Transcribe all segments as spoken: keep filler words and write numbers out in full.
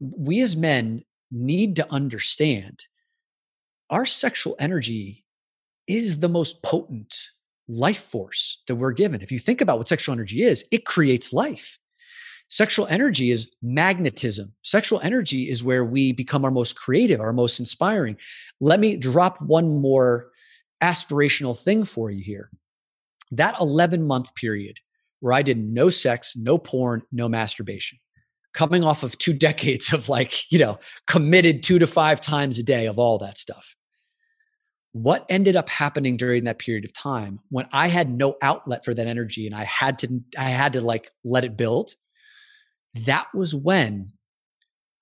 we as men need to understand our sexual energy is the most potent life force that we're given. If you think about what sexual energy is, it creates life. Sexual energy is magnetism. Sexual energy is where we become our most creative, our most inspiring. Let me drop one more aspirational thing for you here. That eleven month period where I did no sex, no porn, no masturbation, coming off of two decades of like, you know, committed two to five times a day of all that stuff. What ended up happening during that period of time when I had no outlet for that energy and I had to, I had to like let it build? That was when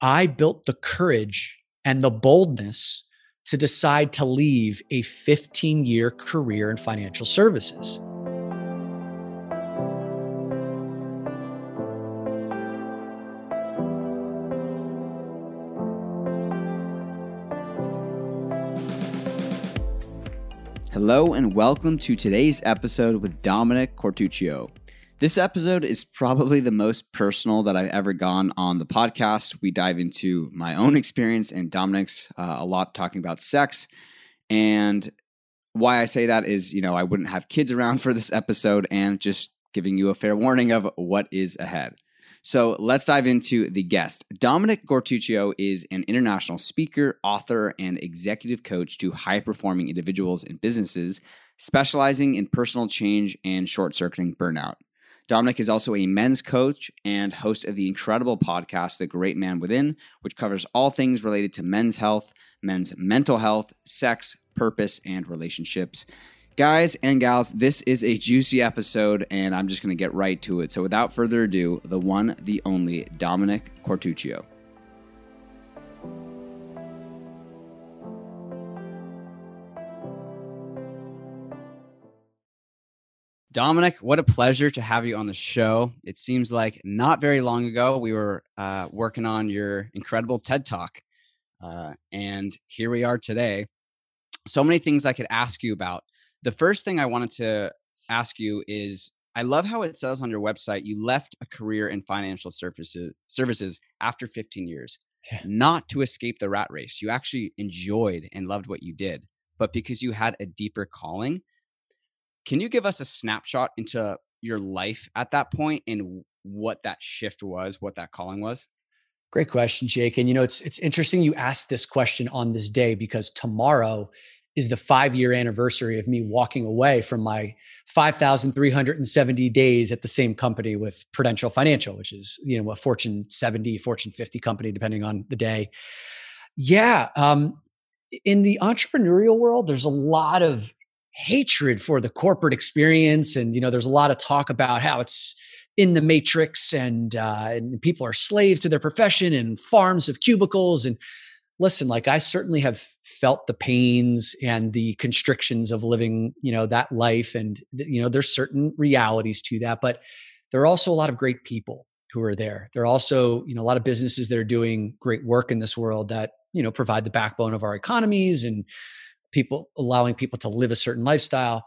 I built the courage and the boldness to decide to leave a fifteen year career in financial services. Hello and welcome to today's episode with Dominick Quartuccio. This episode is probably the most personal that I've ever gone on the podcast. We dive into my own experience and Dominick's uh, a lot talking about sex. And why I say that is, you know, I wouldn't have kids around for this episode and just giving you a fair warning of what is ahead. So let's dive into the guest. Dominick Quartuccio is an international speaker, author, and executive coach to high-performing individuals and businesses, specializing in personal change and short-circuiting burnout. Dominick is also a men's coach and host of the incredible podcast, The Great Man Within, which covers all things related to men's health, men's mental health, sex, purpose, and relationships. Guys and gals, this is a juicy episode, and I'm just going to get right to it. So without further ado, the one, the only, Dominick Quartuccio. Dominick, what a pleasure to have you on the show. It seems like not very long ago, we were uh, working on your incredible TED Talk. Uh, and here we are today. So many things I could ask you about. The first thing I wanted to ask you is, I love how it says on your website, you left a career in financial services, services after fifteen years, yeah. Not to escape the rat race. You actually enjoyed and loved what you did, but because you had a deeper calling. Can you give us a snapshot into your life at that point and what that shift was, what that calling was? Great question, Jake. And you know, it's it's interesting you asked this question on this day because tomorrow is the five year anniversary of me walking away from my five thousand three hundred seventy days at the same company with Prudential Financial, which is, you know, a Fortune seventy, Fortune fifty company, depending on the day. Yeah. Um, in the entrepreneurial world, there's a lot of hatred for the corporate experience. And, you know, there's a lot of talk about how it's in the matrix and, uh, and people are slaves to their profession and farms of cubicles. And listen, like I certainly have felt the pains and the constrictions of living, you know, that life. And, you know, there's certain realities to that, but there are also a lot of great people who are there. There are also, you know, a lot of businesses that are doing great work in this world that, you know, provide the backbone of our economies and, people, allowing people to live a certain lifestyle.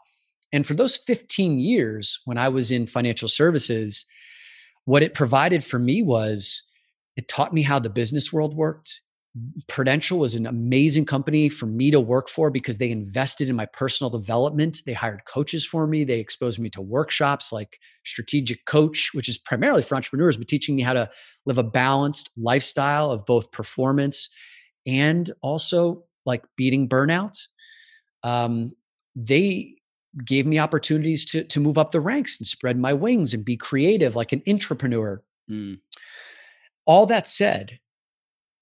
And for those fifteen years, when I was in financial services, what it provided for me was it taught me how the business world worked. Prudential was an amazing company for me to work for because they invested in my personal development. They hired coaches for me. They exposed me to workshops like Strategic Coach, which is primarily for entrepreneurs, but teaching me how to live a balanced lifestyle of both performance and also like beating burnout. Um, they gave me opportunities to, to move up the ranks and spread my wings and be creative like an intrapreneur. Mm. All that said,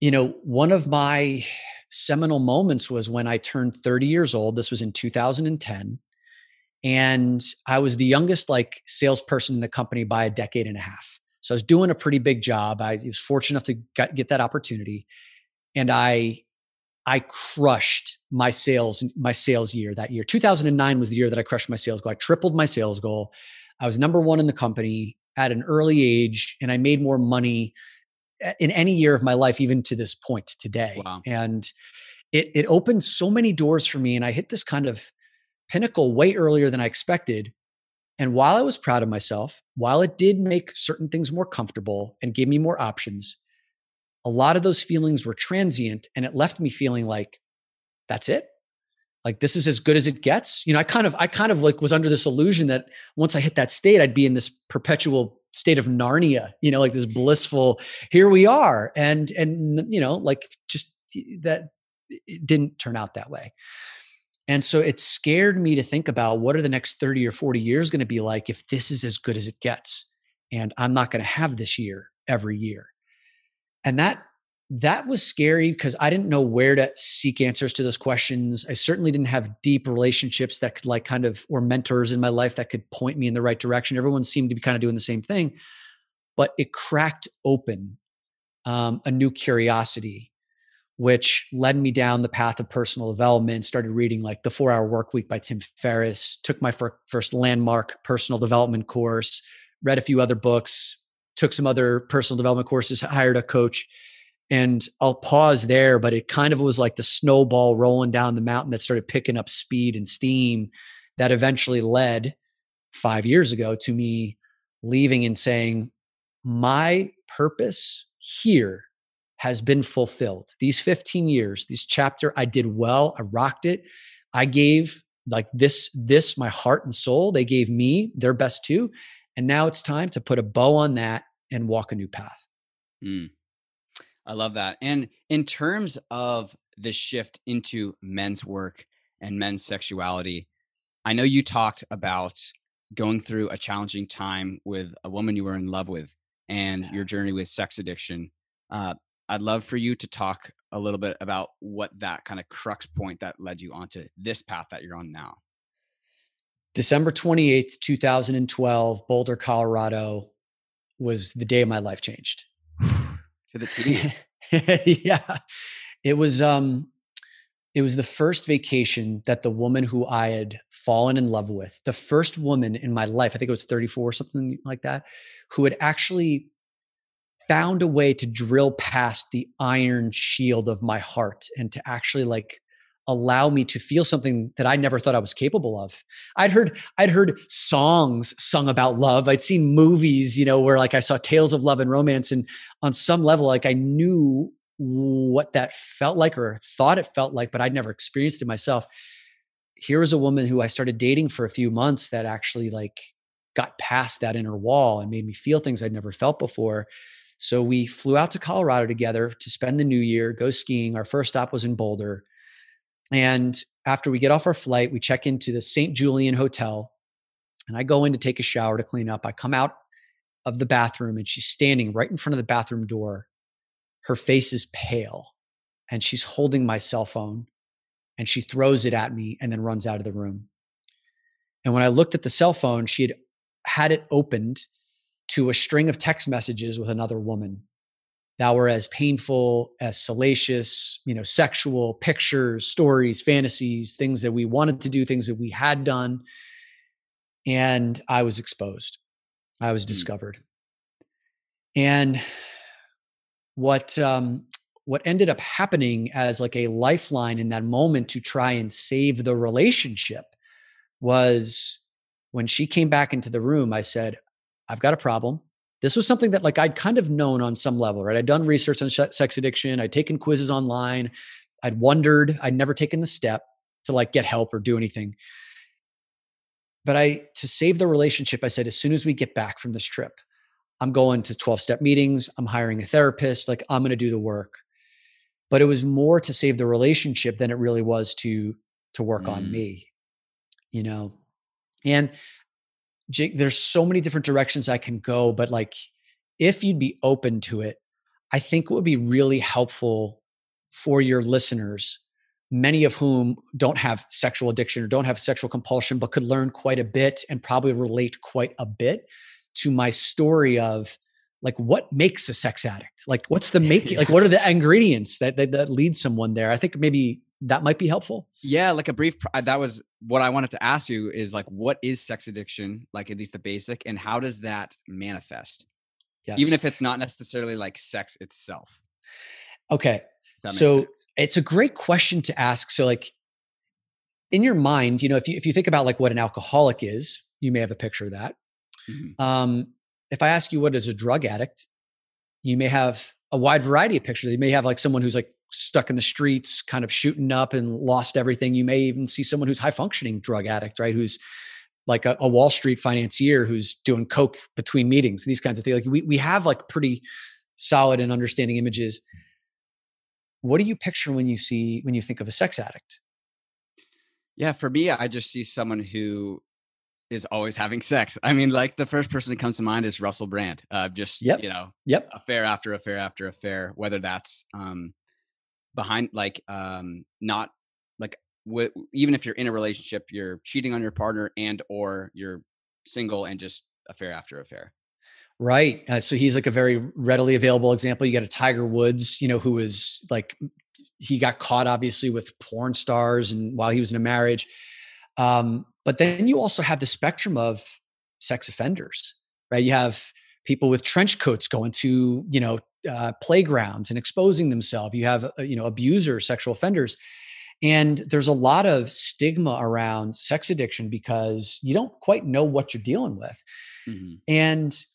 you know, one of my seminal moments was when I turned thirty years old. This was in two thousand ten. And I was the youngest like salesperson in the company by a decade and a half. So I was doing a pretty big job. I was fortunate enough to get that opportunity. And I I crushed my sales, my sales year that year. two thousand nine was the year that I crushed my sales goal. I tripled my sales goal. I was number one in the company at an early age, and I made more money in any year of my life, even to this point today. Wow. And it it opened so many doors for me. And I hit this kind of pinnacle way earlier than I expected. And while I was proud of myself, while it did make certain things more comfortable and gave me more options, a lot of those feelings were transient, and it left me feeling like, that's it. Like, this is as good as it gets. You know, I kind of, I kind of like was under this illusion that once I hit that state, I'd be in this perpetual state of Narnia, you know, like this blissful, here we are. And, and, you know, like just that it didn't turn out that way. And so it scared me to think about what are the next thirty or forty years going to be like if this is as good as it gets, and I'm not going to have this year every year. And that, that was scary because I didn't know where to seek answers to those questions. I certainly didn't have deep relationships that could like kind of, or mentors in my life that could point me in the right direction. Everyone seemed to be kind of doing the same thing, but it cracked open um, a new curiosity, which led me down the path of personal development, started reading like the Four Hour Work Week by Tim Ferriss, took my first landmark personal development course, read a few other books, took some other personal development courses, hired a coach. And I'll pause there, but it kind of was like the snowball rolling down the mountain that started picking up speed and steam that eventually led five years ago to me leaving and saying, my purpose here has been fulfilled. These fifteen years, this chapter, I did well. I rocked it. I gave like this, this, my heart and soul. They gave me their best too. And now it's time to put a bow on that and walk a new path. Mm. I love that. And in terms of the shift into men's work and men's sexuality, I know you talked about going through a challenging time with a woman you were in love with and your journey with sex addiction. Uh, I'd love for you to talk a little bit about what that kind of crux point that led you onto this path that you're on now. December twenty-eighth, two thousand twelve, Boulder, Colorado was the day my life changed. The T V. Yeah. It was, um, it was the first vacation that the woman who I had fallen in love with, the first woman in my life, I think it was thirty-four or something like that, who had actually found a way to drill past the iron shield of my heart and to actually like allow me to feel something that I never thought I was capable of. I'd heard, I'd heard songs sung about love. I'd seen movies, you know, where like I saw tales of love and romance. And on some level, like I knew what that felt like or thought it felt like, but I'd never experienced it myself. Here was a woman who I started dating for a few months that actually like got past that inner wall and made me feel things I'd never felt before. So we flew out to Colorado together to spend the new year, go skiing. Our first stop was in Boulder. And after we get off our flight, we check into the Saint Julian Hotel, and I go in to take a shower to clean up. I come out of the bathroom and she's standing right in front of the bathroom door. Her face is pale and she's holding my cell phone, and she throws it at me and then runs out of the room. And when I looked at the cell phone, she had had it opened to a string of text messages with another woman that were as painful, as salacious, you know, sexual pictures, stories, fantasies, things that we wanted to do, things that we had done. And I was exposed. I was mm. discovered. And what, um, what ended up happening as like a lifeline in that moment to try and save the relationship was when she came back into the room, I said, I've got a problem. This was something that like I'd kind of known on some level, right? I'd done research on sex addiction. I'd taken quizzes online. I'd wondered. I'd never taken the step to like get help or do anything. But I, to save the relationship, I said, as soon as we get back from this trip, I'm going to twelve-step meetings. I'm hiring a therapist. Like I'm going to do the work. But it was more to save the relationship than it really was to, to work mm. on me, you know? And Jake, there's so many different directions I can go, but like, if you'd be open to it, I think it would be really helpful for your listeners, many of whom don't have sexual addiction or don't have sexual compulsion, but could learn quite a bit and probably relate quite a bit to my story of like, what makes a sex addict? Like, what's the make, yeah. like, what are the ingredients that, that, that lead someone there? I think maybe that might be helpful. Yeah. Like a brief, that was what I wanted to ask you is like, what is sex addiction? Like at least the basic, and how does that manifest? Yes. Even if it's not necessarily like sex itself. Okay. So sense. It's a great question to ask. So like in your mind, you know, if you, if you think about like what an alcoholic is, you may have a picture of that. Mm-hmm. Um, if I ask you, what is a drug addict? You may have a wide variety of pictures. They may have like someone who's like stuck in the streets, kind of shooting up and lost everything. You may even see someone who's high functioning drug addict, right? Who's like a, a Wall Street financier who's doing coke between meetings, these kinds of things. Like we, we have like pretty solid and understanding images. What do you picture when you see, when you think of a sex addict? Yeah, for me, I just see someone who is always having sex. I mean, like the first person that comes to mind is Russell Brand. Uh, just, yep. you know, yep. affair after affair after affair, whether that's um, behind, like um, not like, w- even if you're in a relationship, you're cheating on your partner and, or you're single and just affair after affair. Right. Uh, so he's like a very readily available example. You got a Tiger Woods, you know, who is like, he got caught obviously with porn stars and while he was in a marriage. Um, but then you also have the spectrum of sex offenders, right? You have people with trench coats going to, you know, uh, playgrounds and exposing themselves. You have, uh, you know, abusers, sexual offenders. And there's a lot of stigma around sex addiction because you don't quite know what you're dealing with. Mm-hmm. And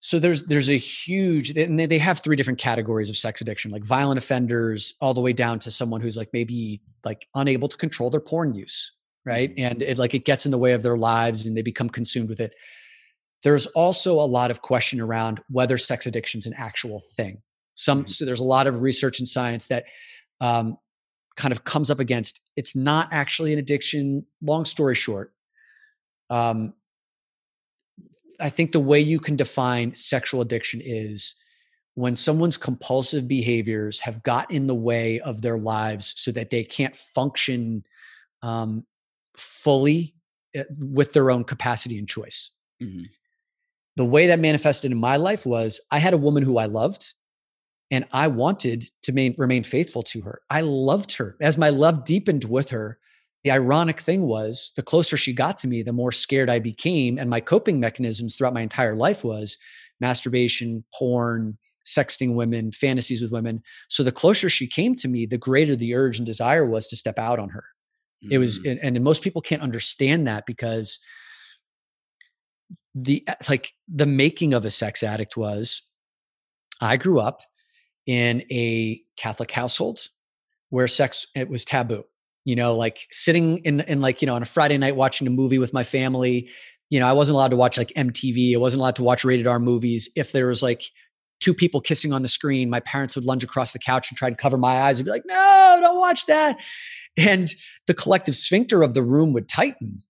so there's there's a huge, and they have three different categories of sex addiction, like violent offenders all the way down to someone who's like maybe like unable to control their porn use, right? And it like it gets in the way of their lives and they become consumed with it. There's also a lot of question around whether sex addiction is an actual thing. Some so there's a lot of research and science that um, kind of comes up against, it's not actually an addiction, long story short. Um, I think the way you can define sexual addiction is when someone's compulsive behaviors have got in the way of their lives so that they can't function um, fully with their own capacity and choice. Mm-hmm. The way that manifested in my life was I had a woman who I loved and I wanted to main, remain faithful to her. I loved her. As my love deepened with her, the ironic thing was the closer she got to me, the more scared I became. And my coping mechanisms throughout my entire life was masturbation, porn, sexting women, fantasies with women. So the closer she came to me, the greater the urge and desire was to step out on her. Mm-hmm. It was, and, and most people can't understand that because the, like the making of a sex addict was, I grew up in a Catholic household where sex, it was taboo. You know, like sitting in, in like, you know, on a Friday night watching a movie with my family, you know, I wasn't allowed to watch like M T V. I wasn't allowed to watch rated R movies. If there was like two people kissing on the screen, my parents would lunge across the couch and try to cover my eyes and be like, no, don't watch that. And the collective sphincter of the room would tighten.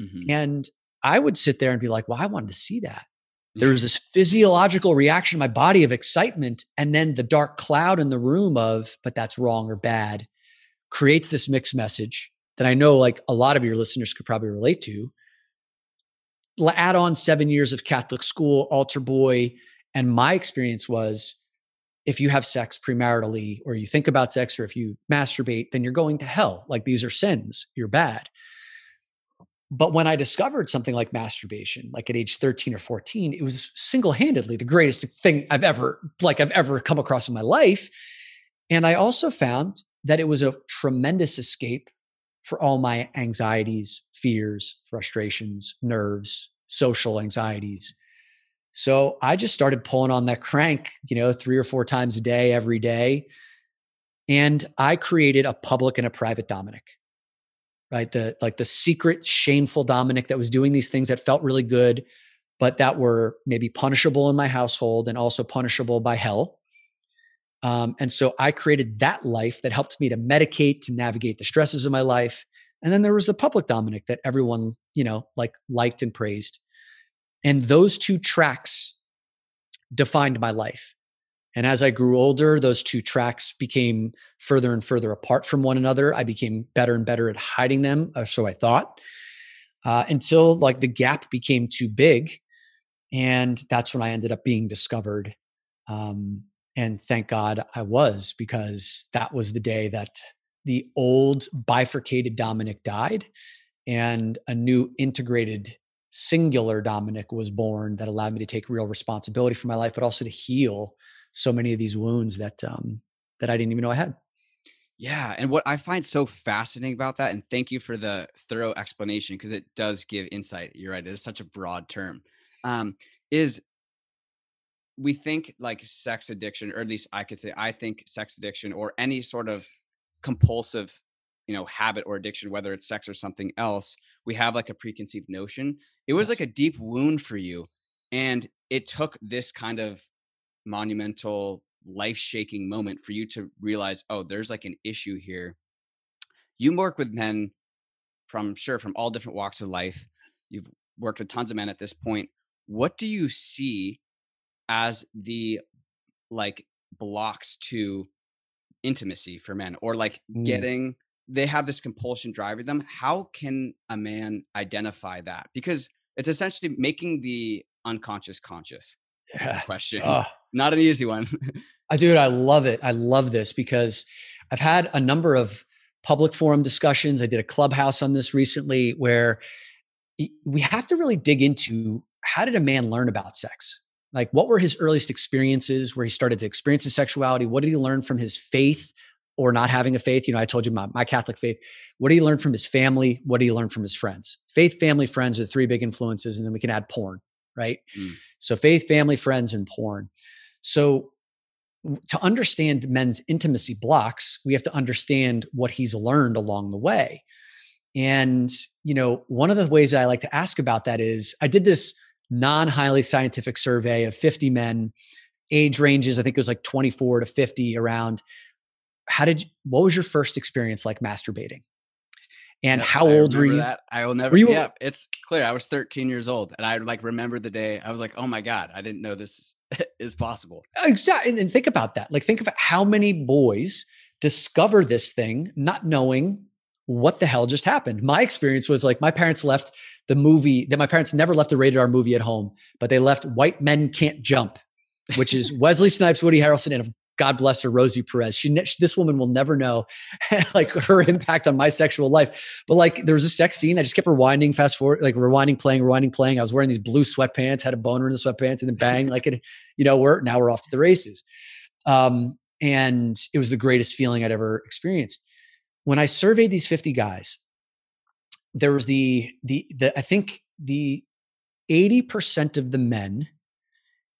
Mm-hmm. And I would sit there and be like, well, I wanted to see that. Mm-hmm. There was this physiological reaction in my body of excitement. And then the dark cloud in the room of, but that's wrong or bad, creates this mixed message that I know like a lot of your listeners could probably relate to. Add on seven years of Catholic school, altar boy. And my experience was if you have sex premaritally, or you think about sex, or if you masturbate, then you're going to hell. Like these are sins, you're bad. But when I discovered something like masturbation, like at age thirteen or fourteen, it was single-handedly the greatest thing I've ever, like I've ever come across in my life. And I also found that it was a tremendous escape for all my anxieties, fears, frustrations, nerves, social anxieties. So I just started pulling on that crank, you know, three or four times a day, every day. And I created a public and a private Dominick, right? The, like the secret, shameful Dominick that was doing these things that felt really good, but that were maybe punishable in my household and also punishable by hell. Um, and so I created that life that helped me to medicate, to navigate the stresses of my life. And then there was the public Dominick that everyone, you know, like liked and praised. And those two tracks defined my life. And as I grew older, those two tracks became further and further apart from one another. I became better and better at hiding them, or so I thought, uh, until like the gap became too big. And that's when I ended up being discovered. Um, And thank God I was, because that was the day that the old bifurcated Dominick died and a new integrated singular Dominick was born that allowed me to take real responsibility for my life, but also to heal so many of these wounds that, um, that I didn't even know I had. Yeah. And what I find so fascinating about that, and thank you for the thorough explanation, because it does give insight. You're right. It is such a broad term, um, is we think like sex addiction, or at least I could say, I think sex addiction or any sort of compulsive, you know, habit or addiction, whether it's sex or something else, we have like a preconceived notion. It was yes. like a deep wound for you. And it took this kind of monumental, life-shaking moment for you to realize, oh, there's like an issue here. You work with men from, sure, from all different walks of life. You've worked with tons of men at this point. What do you see as the like blocks to intimacy for men, or like mm. getting, they have this compulsion driving them. How can a man identify that? Because it's essentially making the unconscious conscious yeah. question. Uh, Not an easy one. I dude, I love it. I love this because I've had a number of public forum discussions. I did a clubhouse on this recently where we have to really dig into, how did a man learn about sex? Like, what were his earliest experiences where he started to experience his sexuality? What did he learn from his faith or not having a faith? You know, I told you my, my Catholic faith. What did he learn from his family? What did he learn from his friends? Faith, family, friends are the three big influences. And then we can add porn, right? Mm. So faith, family, friends, and porn. So to understand men's intimacy blocks, we have to understand what he's learned along the way. And, you know, one of the ways that I like to ask about that is I did this non-highly scientific survey of fifty men, age ranges, I think it was like twenty-four to fifty around. How did, you, what was your first experience like masturbating? And yeah, how I old were you? That. I will never, were you yeah, old? It's clear. I was thirteen years old. And I like remember the day I was like, oh my God, I didn't know this is possible. Exactly. And, and think about that. Like think about how many boys discover this thing, not knowing what the hell just happened. My experience was like, my parents left the movie that my parents never left the rated R movie at home, but they left White Men Can't Jump, which is Wesley Snipes, Woody Harrelson, and God bless her, Rosie Perez. She, this woman will never know like her impact on my sexual life. But like there was a sex scene. I just kept rewinding, fast forward, like rewinding, playing, rewinding, playing. I was wearing these blue sweatpants, had a boner in the sweatpants, and then bang, like it, you know, we're now we're off to the races. Um, and it was the greatest feeling I'd ever experienced. When I surveyed these fifty guys, there was the, the, the I think the eighty percent of the men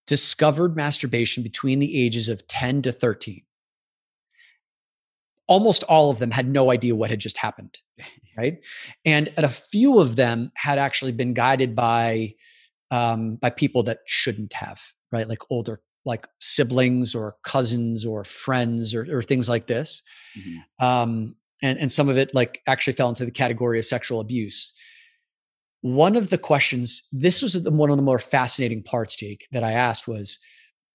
discovered masturbation between the ages of ten to thirteen. Almost all of them had no idea what had just happened, right? And a few of them had actually been guided by, um, by people that shouldn't have, right? Like older, like siblings or cousins or friends or, or things like this. Mm-hmm. Um, And, and some of it like actually fell into the category of sexual abuse. One of the questions, this was the, one of the more fascinating parts, Jake, that I asked was,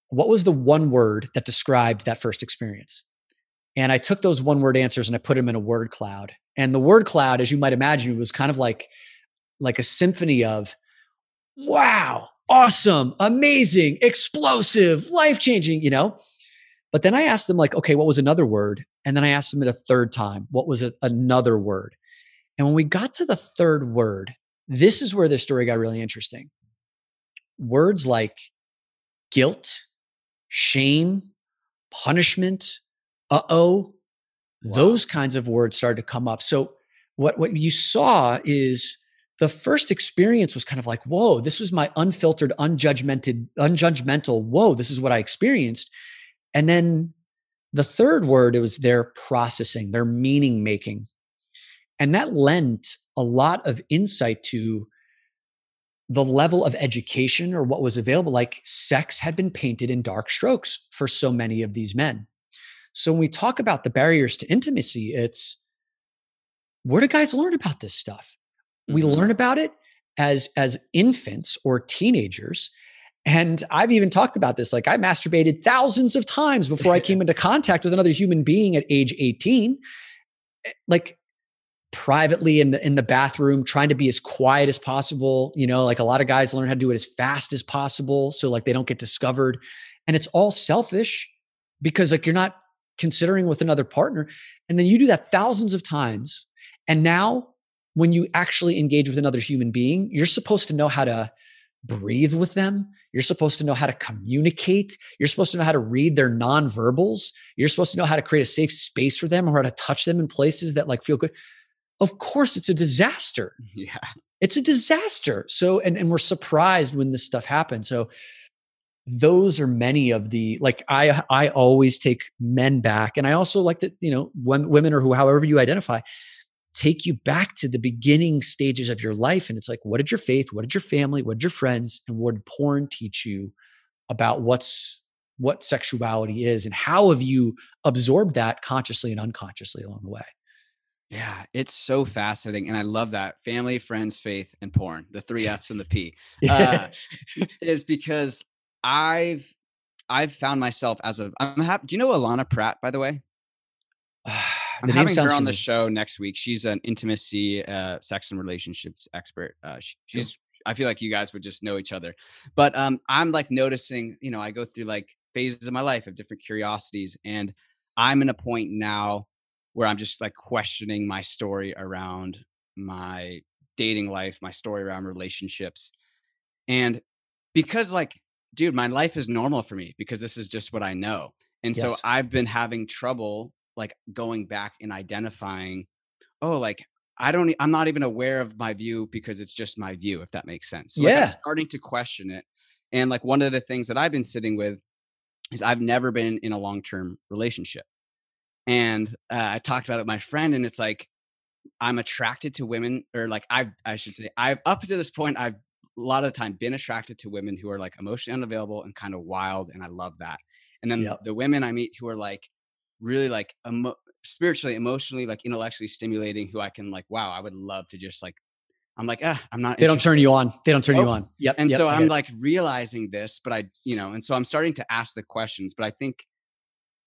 what was the one word that described that first experience? And I took those one word answers and I put them in a word cloud. And the word cloud, as you might imagine, was kind of like, like a symphony of, wow, awesome, amazing, explosive, life-changing, you know? But then I asked them like, okay, what was another word? And then I asked them it a third time, what was a, another word? And when we got to the third word, this is where the story got really interesting. Words like guilt, shame, punishment, uh-oh, wow. Those kinds of words started to come up. So what, what you saw is the first experience was kind of like, whoa, this was my unfiltered, unjudgmented, unjudgmental, whoa, this is what I experienced. And then the third word, it was their processing, their meaning making. And that lent a lot of insight to the level of education or what was available. Like sex had been painted in dark strokes for so many of these men. So when we talk about the barriers to intimacy, it's where do guys learn about this stuff? Mm-hmm. We learn about it as, as infants or teenagers. And I've even talked about this. Like I masturbated thousands of times before I came into contact with another human being at age eighteen, like privately in the, in the bathroom, trying to be as quiet as possible. You know, like a lot of guys learn how to do it as fast as possible. So like they don't get discovered, and it's all selfish because like you're not considering with another partner. And then you do that thousands of times. And now when you actually engage with another human being, you're supposed to know how to breathe with them. You're supposed to know how to communicate. You're supposed to know how to read their nonverbals. You're supposed to know how to create a safe space for them or how to touch them in places that like feel good. Of course, it's a disaster. Yeah. It's a disaster. So, and, and we're surprised when this stuff happens. So those are many of the, like, I, I always take men back. And I also like to, you know, when, women or who, however you identify, take you back to the beginning stages of your life. And it's like, what did your faith, what did your family, what did your friends, and what did porn teach you about what's, what sexuality is, and how have you absorbed that consciously and unconsciously along the way? Yeah, it's so fascinating. And I love that. Family, friends, faith, and porn, the three F's and the P. Uh, is because I've, I've found myself as a, I'm happy. Do you know Alana Pratt, by the way? I'm the having her on the show next week. She's an intimacy, uh, sex and relationships expert. Uh, she, she's, I feel like you guys would just know each other, but um, I'm like noticing, you know, I go through like phases of my life of different curiosities, and I'm in a point now where I'm just like questioning my story around my dating life, my story around relationships. And because like, dude, my life is normal for me because this is just what I know. And yes. so I've been having trouble like going back and identifying, oh, like I don't, I'm not even aware of my view because it's just my view, if that makes sense. So, yeah. Like, I'm starting to question it. And like one of the things that I've been sitting with is I've never been in a long-term relationship. And uh, I talked about it with my friend, and it's like, I'm attracted to women, or like I've, I should say, I've up to this point, I've a lot of the time been attracted to women who are like emotionally unavailable and kind of wild. And I love that. And then yep. the, the women I meet who are like really like emo- spiritually, emotionally, like intellectually stimulating, who I can like, wow, I would love to just like, I'm like, ah, I'm not. They don't turn you on. They don't turn oh. you on. Yep. And yep, so I'm like realizing this, but I, you know, and so I'm starting to ask the questions, but I think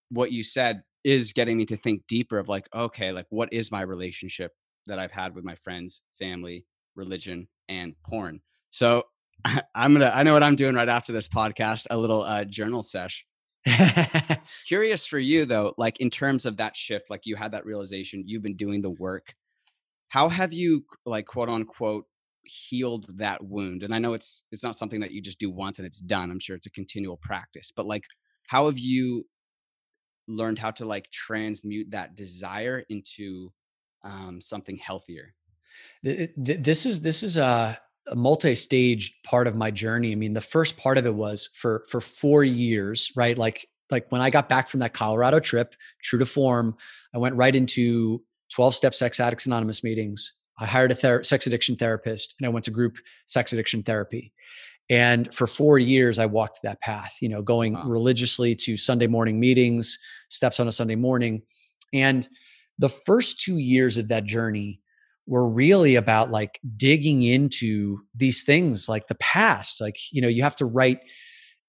what you said is getting me to think deeper of like, okay, like what is my relationship that I've had with my friends, family, religion, and porn? So I'm going to, I know what I'm doing right after this podcast, a little uh, journal sesh. Curious for you though, like in terms of that shift, like you had that realization, you've been doing the work. How have you like, quote unquote, healed that wound? And I know it's, it's not something that you just do once and it's done. I'm sure it's a continual practice, but like, how have you learned how to like transmute that desire into um, something healthier? This is, this is a, a multi-staged part of my journey. I mean, the first part of it was for, for four years, right? Like, like when I got back from that Colorado trip, true to form, I went right into twelve step Sex Addicts Anonymous meetings. I hired a ther- sex addiction therapist, and I went to group sex addiction therapy. And for four years, I walked that path, you know, going wow. religiously to Sunday morning meetings, steps on a Sunday morning. And the first two years of that journey were really about like digging into these things, like the past, like, you know, you have to write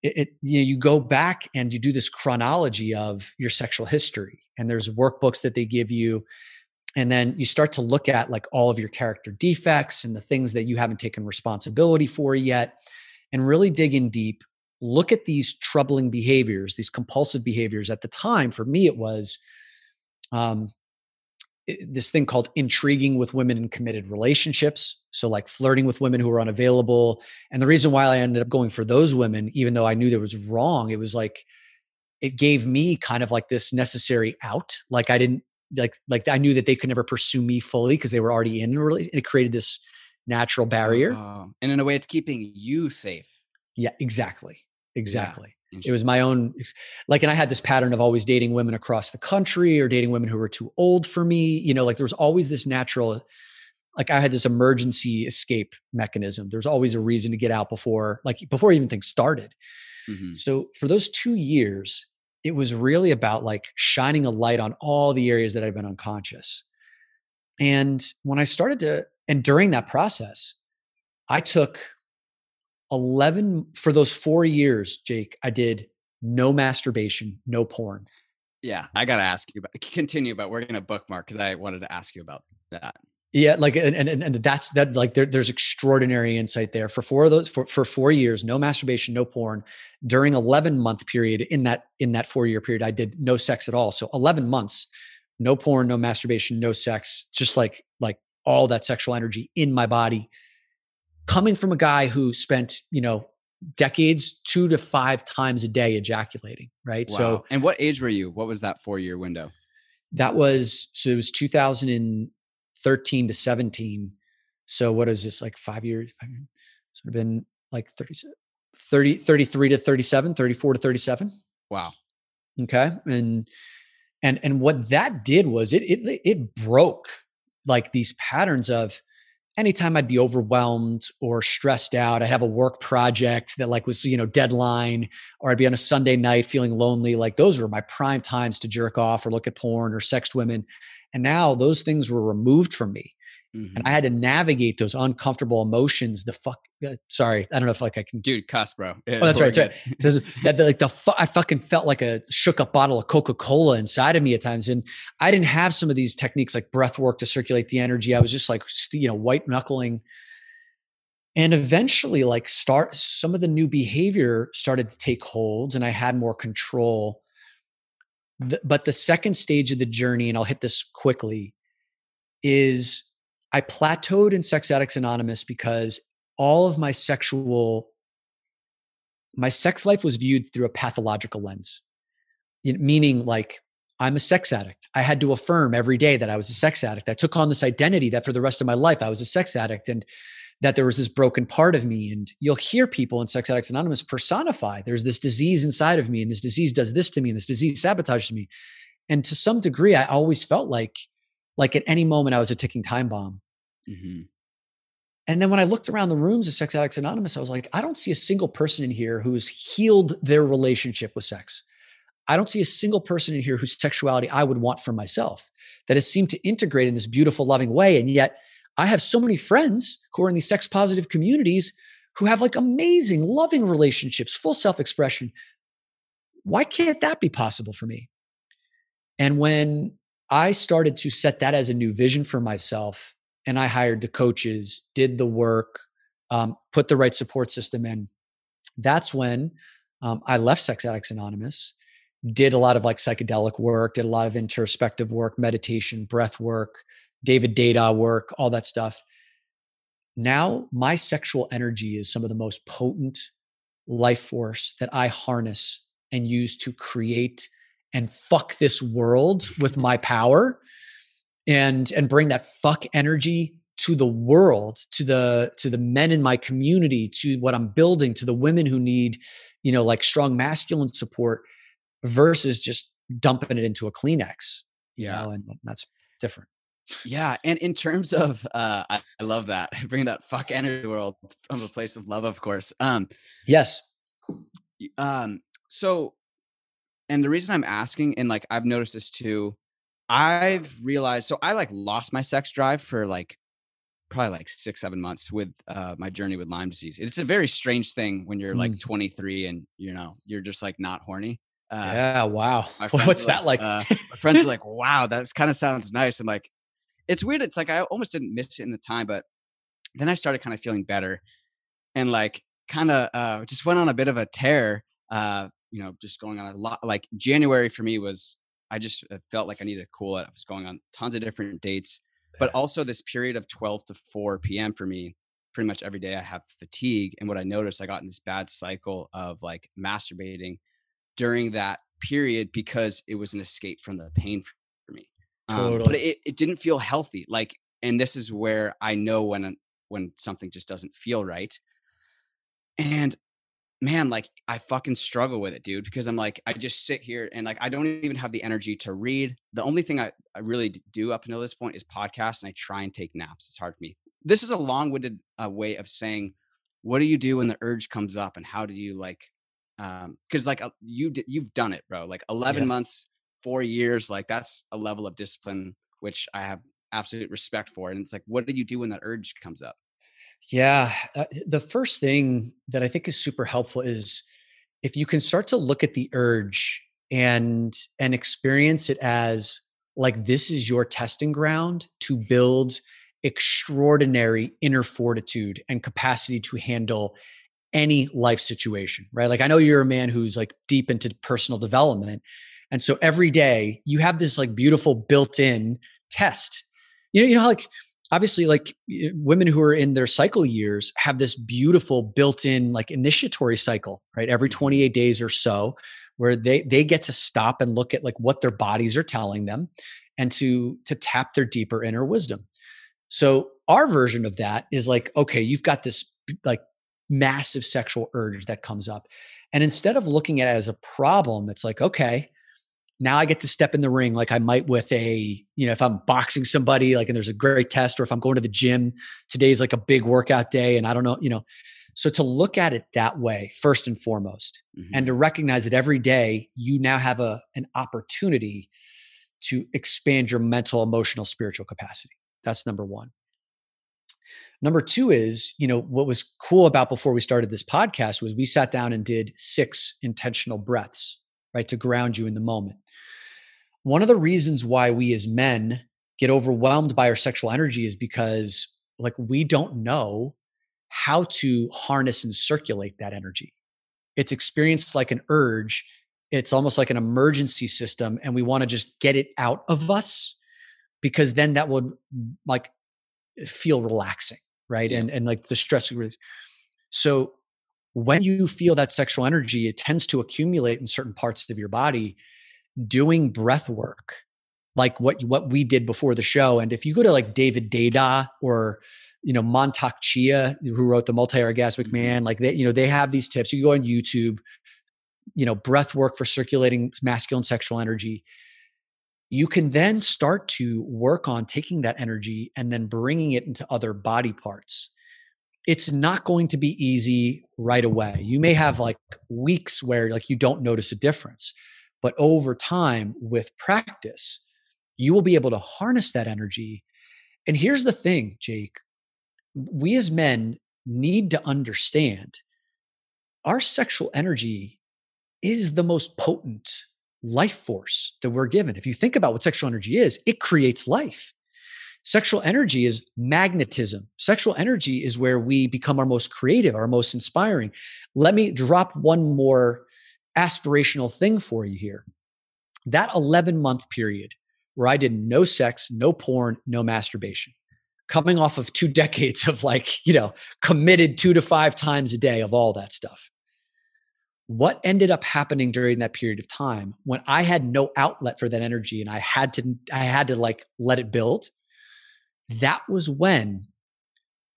it, it, you know, you go back and you do this chronology of your sexual history, and there's workbooks that they give you. And then you start to look at like all of your character defects and the things that you haven't taken responsibility for yet, and really dig in deep, look at these troubling behaviors, these compulsive behaviors. At the time, for me, it was um, it, this thing called intriguing with women in committed relationships. So like flirting with women who were unavailable. And the reason why I ended up going for those women, even though I knew that was wrong, it was like, it gave me kind of like this necessary out. Like I didn't, like, like I knew that they could never pursue me fully because they were already in a relationship. It created this natural barrier. Uh, and in a way, it's keeping you safe. Yeah, exactly. Exactly. Yeah. It was my own, like, and I had this pattern of always dating women across the country or dating women who were too old for me. You know, like there was always this natural, like I had this emergency escape mechanism. There's always a reason to get out before, like before even things started. Mm-hmm. So for those two years, it was really about like shining a light on all the areas that I've been unconscious. And when I started to, and during that process, I took eleven, for those four years, Jake, I did no masturbation, no porn. Yeah. I got to ask you about, continue, but we're going to bookmark because I wanted to ask you about that. Yeah. Like, and, and, and that's that, like there, there's extraordinary insight there for four of those, for, for four years, no masturbation, no porn during eleven month period. In that, in that four year period, I did no sex at all. So eleven months, no porn, no masturbation, no sex, just like, like all that sexual energy in my body coming from a guy who spent, you know, decades, two to five times a day ejaculating. Right. Wow. So, and what age were you? What was that four year window? That was, so it was two thousand thirteen to seventeen. So what is this, like five years? So it would have been like thirty, thirty, thirty-three to thirty-seven, thirty-four to thirty-seven. Wow. Okay. And, and, and what that did was it, it, it broke like these patterns of anytime I'd be overwhelmed or stressed out, I'd have a work project that like was, you know, deadline, or I'd be on a Sunday night feeling lonely. Like those were my prime times to jerk off or look at porn or sex women. And now those things were removed from me. Mm-hmm. And I had to navigate those uncomfortable emotions. The fuck, uh, sorry, I don't know if like I can, dude, cuss, bro. Yeah, oh, that's right, that's right. This is, that, like the fu- I fucking felt like a shook up bottle of Coca-Cola inside of me at times, and I didn't have some of these techniques like breath work to circulate the energy. I was just like, you know, white knuckling, and eventually, like, start some of the new behavior started to take hold, and I had more control. The, but the second stage of the journey, and I'll hit this quickly, is I plateaued in Sex Addicts Anonymous because all of my sexual, my sex life was viewed through a pathological lens, it, meaning like I'm a sex addict. I had to affirm every day that I was a sex addict. I took on this identity that for the rest of my life, I was a sex addict and that there was this broken part of me. And you'll hear people in Sex Addicts Anonymous personify, there's this disease inside of me and this disease does this to me and this disease sabotages me. And to some degree, I always felt like, like at any moment I was a ticking time bomb. Mm-hmm. And then when I looked around the rooms of Sex Addicts Anonymous, I was like, I don't see a single person in here who has healed their relationship with sex. I don't see a single person in here whose sexuality I would want for myself, that has seemed to integrate in this beautiful, loving way. And yet I have so many friends who are in these sex positive communities who have like amazing, loving relationships, full self-expression. Why can't that be possible for me? And when I started to set that as a new vision for myself, and I hired the coaches, did the work, um, put the right support system in. That's when um, I left Sex Addicts Anonymous, did a lot of like psychedelic work, did a lot of introspective work, meditation, breath work, David Deida work, all that stuff. Now my sexual energy is some of the most potent life force that I harness and use to create and fuck this world with my power. And, and bring that fuck energy to the world, to the, to the men in my community, to what I'm building, to the women who need, you know, like strong masculine support versus just dumping it into a Kleenex. Yeah. You know, and that's different. Yeah. And in terms of, uh, I, I love that. Bring that fuck energy world from a place of love, of course. Um, yes. Um, so, and the reason I'm asking, and like, I've noticed this too, I've realized, so I like lost my sex drive for like probably like six, seven months with uh, my journey with Lyme disease. It's a very strange thing when you're mm. like twenty-three and you know, you're just like not horny. Uh, yeah. Wow. What's that like? Like? uh, my friends are like, wow, that kind of sounds nice. I'm like, it's weird. It's like, I almost didn't miss it in the time, but then I started kind of feeling better and like kind of uh, just went on a bit of a tear, uh, you know, just going on a lot. Like January for me was, I just felt like I needed to cool it. I was going on tons of different dates, but also this period of twelve to four p.m. for me, pretty much every day I have fatigue. And what I noticed, I got in this bad cycle of like masturbating during that period because it was an escape from the pain for me. Totally. Um, but it, it didn't feel healthy. Like, and this is where I know when, when something just doesn't feel right. And man, like I fucking struggle with it, dude, because I'm like, I just sit here and like, I don't even have the energy to read. The only thing I, I really do up until this point is podcasts, and I try and take naps. It's hard for me. This is a long-winded uh, way of saying, what do you do when the urge comes up and how do you like, um, cause like uh, you, d- you've done it, bro, like eleven yeah. months, four years. Like that's a level of discipline, which I have absolute respect for. And it's like, what do you do when that urge comes up? Yeah. Uh, the first thing that I think is super helpful is if you can start to look at the urge and, and experience it as like, this is your testing ground to build extraordinary inner fortitude and capacity to handle any life situation, right? Like I know you're a man who's like deep into personal development. And so every day you have this like beautiful built-in test, you know, you know, like obviously, like women who are in their cycle years have this beautiful built-in like initiatory cycle, right? Every twenty-eight days or so, where they they get to stop and look at like what their bodies are telling them, and to to tap their deeper inner wisdom. So our version of that is like, okay, you've got this like massive sexual urge that comes up. And instead of looking at it as a problem, it's like, okay, now I get to step in the ring. Like I might with a, you know, if I'm boxing somebody, like, and there's a great test, or if I'm going to the gym, today's like a big workout day and I don't know, you know, so to look at it that way, first and foremost, mm-hmm. and to recognize that every day you now have a, an opportunity to expand your mental, emotional, spiritual capacity. That's number one. Number two is, you know, what was cool about before we started this podcast was we sat down and did six intentional breaths, right? To ground you in the moment. One of the reasons why we as men get overwhelmed by our sexual energy is because like, we don't know how to harness and circulate that energy. It's experienced like an urge. It's almost like an emergency system. And we want to just get it out of us because then that would like feel relaxing, right? Yeah. And, and like the stress release. So when you feel that sexual energy, it tends to accumulate in certain parts of your body. Doing breath work, like what, what we did before the show. And if you go to like David Deida or, you know, Mantak Chia, who wrote The Multi-Orgasmic Man, like they, you know, they have these tips. You go on YouTube, you know, breath work for circulating masculine sexual energy. You can then start to work on taking that energy and then bringing it into other body parts. It's not going to be easy right away. You may have like weeks where like you don't notice a difference, but over time with practice, you will be able to harness that energy. And here's the thing, Jake, we as men need to understand our sexual energy is the most potent life force that we're given. If you think about what sexual energy is, it creates life. Sexual energy is magnetism. Sexual energy is where we become our most creative, our most inspiring. Let me drop one more aspirational thing for you here. That eleven month period where I did no sex, no porn, no masturbation, coming off of two decades of like, you know, committed two to five times a day of all that stuff. What ended up happening during that period of time when I had no outlet for that energy and I had to, I had to like let it build? That was when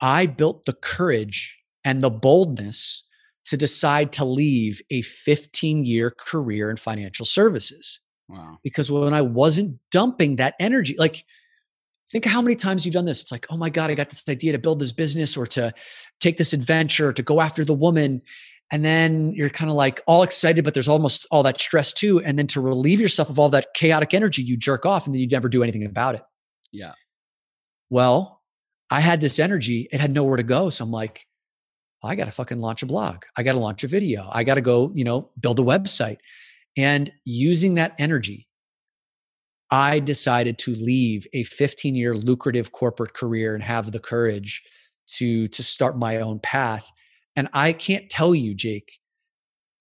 I built the courage and the boldness to decide to leave a fifteen year career in financial services. Wow. Because when I wasn't dumping that energy, like think of how many times you've done this. It's like, oh my God, I got this idea to build this business or to take this adventure, or to go after the woman. And then you're kind of like all excited, but there's almost all that stress too. And then to relieve yourself of all that chaotic energy, you jerk off and then you never do anything about it. Yeah. Well, I had this energy. It had nowhere to go. So I'm like, I got to fucking launch a blog. I got to launch a video. I got to go, you know, build a website. And using that energy, I decided to leave a fifteen year lucrative corporate career and have the courage to, to start my own path. And I can't tell you, Jake,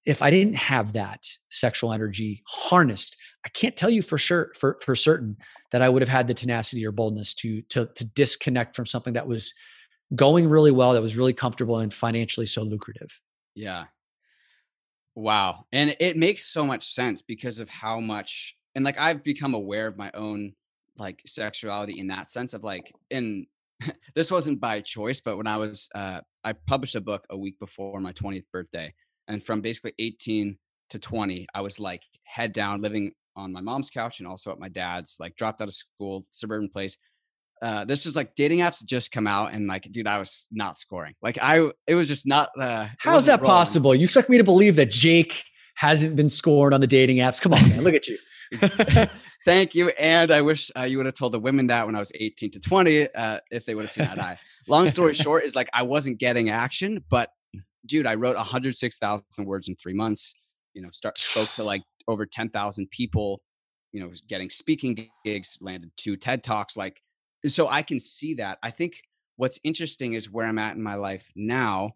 if I didn't have that sexual energy harnessed, I can't tell you for sure, for, for certain that I would have had the tenacity or boldness to, to, to disconnect from something that was going really well, that was really comfortable and financially so lucrative. Yeah. Wow. And it makes so much sense because of how much, and like, I've become aware of my own like sexuality in that sense of like, in this wasn't by choice, but when I was, uh, I published a book a week before my twentieth birthday. And from basically eighteen to twenty, I was like head down living on my mom's couch and also at my dad's, like dropped out of school, suburban place. Uh, this is like dating apps just come out and like, dude, I was not scoring. Like I, it was just not, uh, how's that rolling. Possible? You expect me to believe that Jake hasn't been scored on the dating apps? Come on, man, look at you. Thank you. And I wish uh, you would have told the women that when I was eighteen to twenty, uh, if they would have seen that eye. Long story short is like, I wasn't getting action, but dude, I wrote one hundred six thousand words in three months, you know, start, spoke to like over ten thousand people, you know, getting speaking gigs, landed two TED Talks. Like, so I can see that. I think what's interesting is where I'm at in my life now.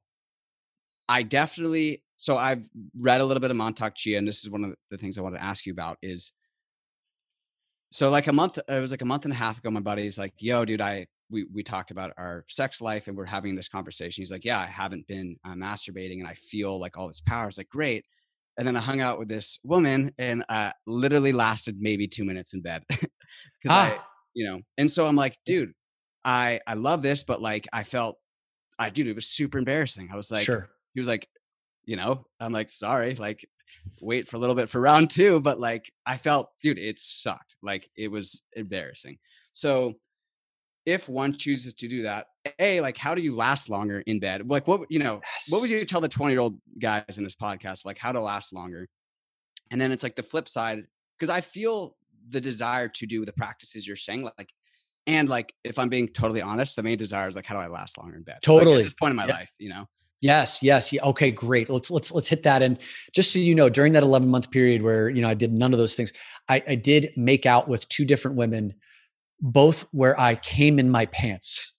I definitely, so I've read a little bit of Mantak Chia, and this is one of the things I wanted to ask you about is, so like a month, it was like a month and a half ago, my buddy's like, yo, dude, I, we, we talked about our sex life and we're having this conversation. He's like, yeah, I haven't been uh, masturbating and I feel like all this power. I was like, great. And then I hung out with this woman and uh, literally lasted maybe two minutes in bed. Cause ah. I, you know, and so I'm like, dude, I, I love this, but like, I felt I dude, it was super embarrassing. I was like, sure. He was like, you know, I'm like, sorry, like wait for a little bit for round two. But like, I felt, dude, it sucked. Like it was embarrassing. So if one chooses to do that, A, like, how do you last longer in bed? Like what, you know, yes. what would you tell the twenty year old guys in this podcast, like how to last longer? And then it's like the flip side, because I feel the desire to do the practices you're saying, like, and like, if I'm being totally honest, the main desire is like, how do I last longer in bed? Totally. Like at this point in my yeah. life, you know? Yes. Yes. Yeah. Okay, great. Let's, let's, let's hit that. And just so you know, during that eleven month period where, you know, I did none of those things, I, I did make out with two different women, both where I came in my pants.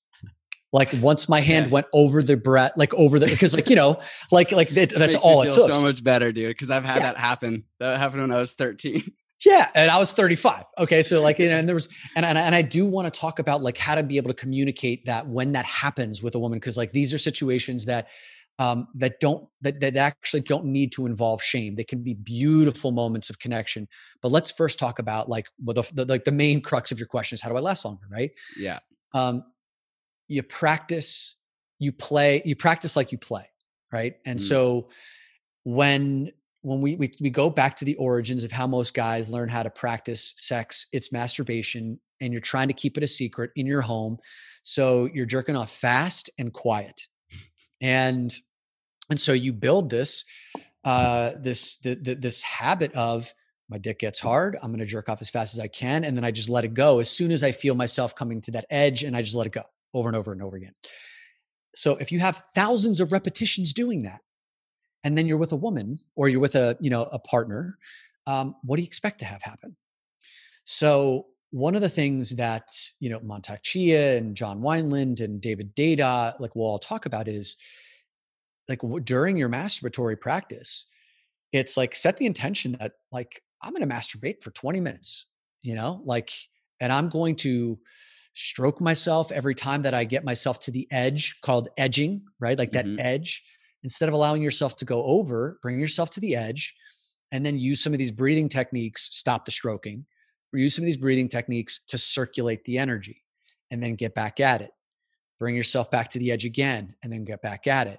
Like once my hand yeah. went over the breath, like over the, because like, you know, like, like that, that's all it took. So much better, dude. Cause I've had yeah. that happen. That happened when I was thirteen. Yeah. And I was thirty-five. Okay. So like, and there was, and, and, and I do want to talk about like how to be able to communicate that when that happens with a woman. Cause like, these are situations that, um, that don't, that, that actually don't need to involve shame. They can be beautiful moments of connection, but let's first talk about like, well, the, the, like the main crux of your question is how do I last longer? Right. Yeah. Um, you practice, you play, you practice like you play. Right. And mm. so when, When we, we we go back to the origins of how most guys learn how to practice sex, it's masturbation, and you're trying to keep it a secret in your home. So you're jerking off fast and quiet. And, and so you build this, uh, this, the, the, this habit of my dick gets hard. I'm going to jerk off as fast as I can. And then I just let it go as soon as I feel myself coming to that edge, and I just let it go over and over and over again. So if you have thousands of repetitions doing that, and then you're with a woman or you're with a, you know, a partner, um, what do you expect to have happen? So one of the things that, you know, Mantak Chia and John Wineland and David Deida, like we'll all talk about is like during your masturbatory practice, it's like set the intention that like, I'm going to masturbate for twenty minutes, you know, like, and I'm going to stroke myself every time that I get myself to the edge called edging, right? Like that mm-hmm. edge. Instead of allowing yourself to go over, bring yourself to the edge, and then use some of these breathing techniques, stop the stroking, or use some of these breathing techniques to circulate the energy, and then get back at it. Bring yourself back to the edge again, and then get back at it.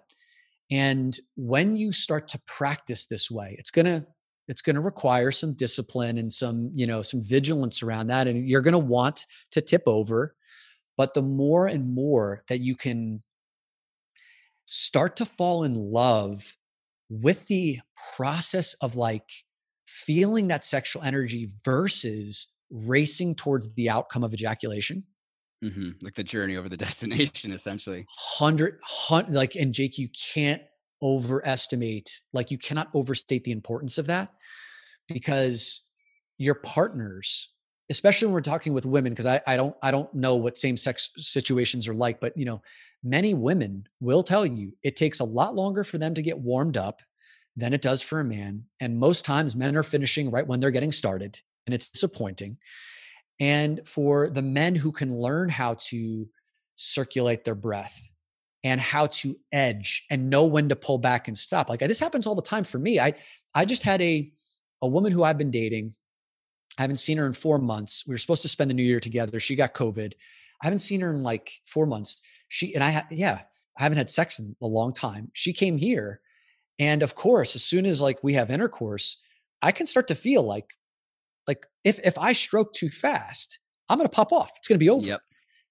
And when you start to practice this way, it's gonna it's gonna require some discipline and some, you know, some vigilance around that. And you're gonna want to tip over, but the more and more that you can start to fall in love with the process of like feeling that sexual energy versus racing towards the outcome of ejaculation. Mm-hmm. Like the journey over the destination, essentially. Hundred, hundred, like, and Jake, you can't overestimate, like you cannot overstate the importance of that, because your partners, especially when we're talking with women, because I, I don't I don't know what same-sex situations are like, but you know, many women will tell you it takes a lot longer for them to get warmed up than it does for a man. And most times men are finishing right when they're getting started, and it's disappointing. And for the men who can learn how to circulate their breath and how to edge and know when to pull back and stop. Like this happens all the time for me. I I just had a a woman who I've been dating. I haven't seen her in four months. We were supposed to spend the new year together. She got COVID. I haven't seen her in like four months. She, and I, ha- yeah, I haven't had sex in a long time. She came here. And of course, as soon as like we have intercourse, I can start to feel like, like if, if I stroke too fast, I'm going to pop off. It's going to be over. Yep.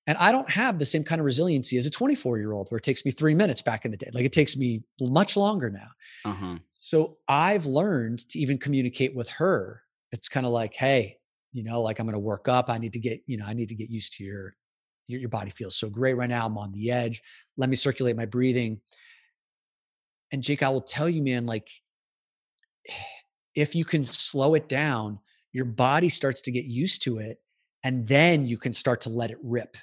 And I don't have the same kind of resiliency as a twenty-four year old where it takes me three minutes back in the day. Like it takes me much longer now. Uh-huh. So I've learned to even communicate with her. It's kind of like, hey, you know, like I'm going to work up. I need to get, you know, I need to get used to your, your, your body feels so great right now. I'm on the edge. Let me circulate my breathing. And Jake, I will tell you, man, like if you can slow it down, your body starts to get used to it. And then you can start to let it rip.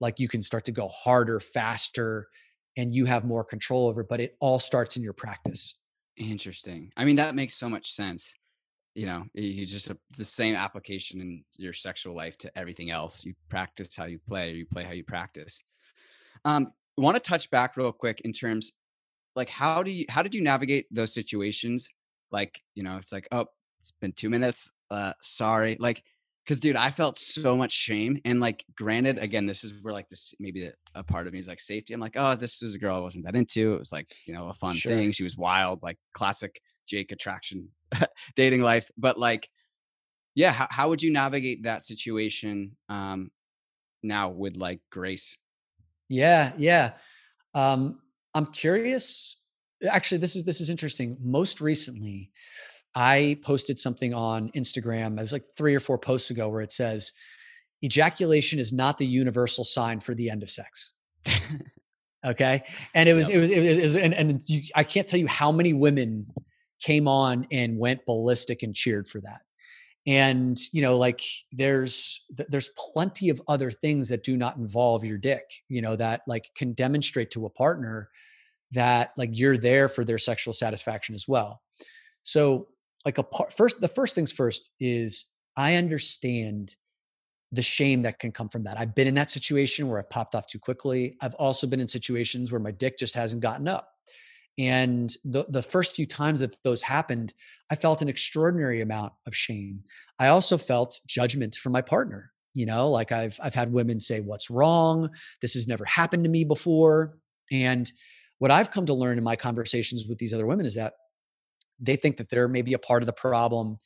Like you can start to go harder, faster, and you have more control over it, but it all starts in your practice. Interesting. I mean, that makes so much sense. You know, you just the same application in your sexual life to everything else. You practice how you play, or you play how you practice. Um, I want to touch back real quick in terms, like, how do you, how did you navigate those situations? Like, you know, it's like, oh, it's been two minutes. Uh, sorry. Like, Cause dude, I felt so much shame. And like, granted, again, this is where like this, maybe a part of me is like safety. I'm like, oh, this is a girl I wasn't that into. It was like, you know, a fun sure. thing. She was wild, like classic Jake attraction, dating life. But like, yeah, how, how would you navigate that situation um, now with like grace? Yeah. Yeah. Um, I'm curious. Actually, this is, this is interesting. Most recently, I posted something on Instagram. It was like three or four posts ago where it says, ejaculation is not the universal sign for the end of sex. Okay. And it was, yep. it was, it was, it was, and, and you, I can't tell you how many women came on and went ballistic and cheered for that. And, you know, like there's, there's plenty of other things that do not involve your dick, you know, that like can demonstrate to a partner that like you're there for their sexual satisfaction as well. So, like a part, first, the first things first is I understand the shame that can come from that. I've been in that situation where I popped off too quickly. I've also been in situations where my dick just hasn't gotten up. And the, the first few times that those happened, I felt an extraordinary amount of shame. I also felt judgment from my partner. You know, like I've, I've had women say, "What's wrong? This has never happened to me before." And what I've come to learn in my conversations with these other women is that they think that they're maybe a part of the problem.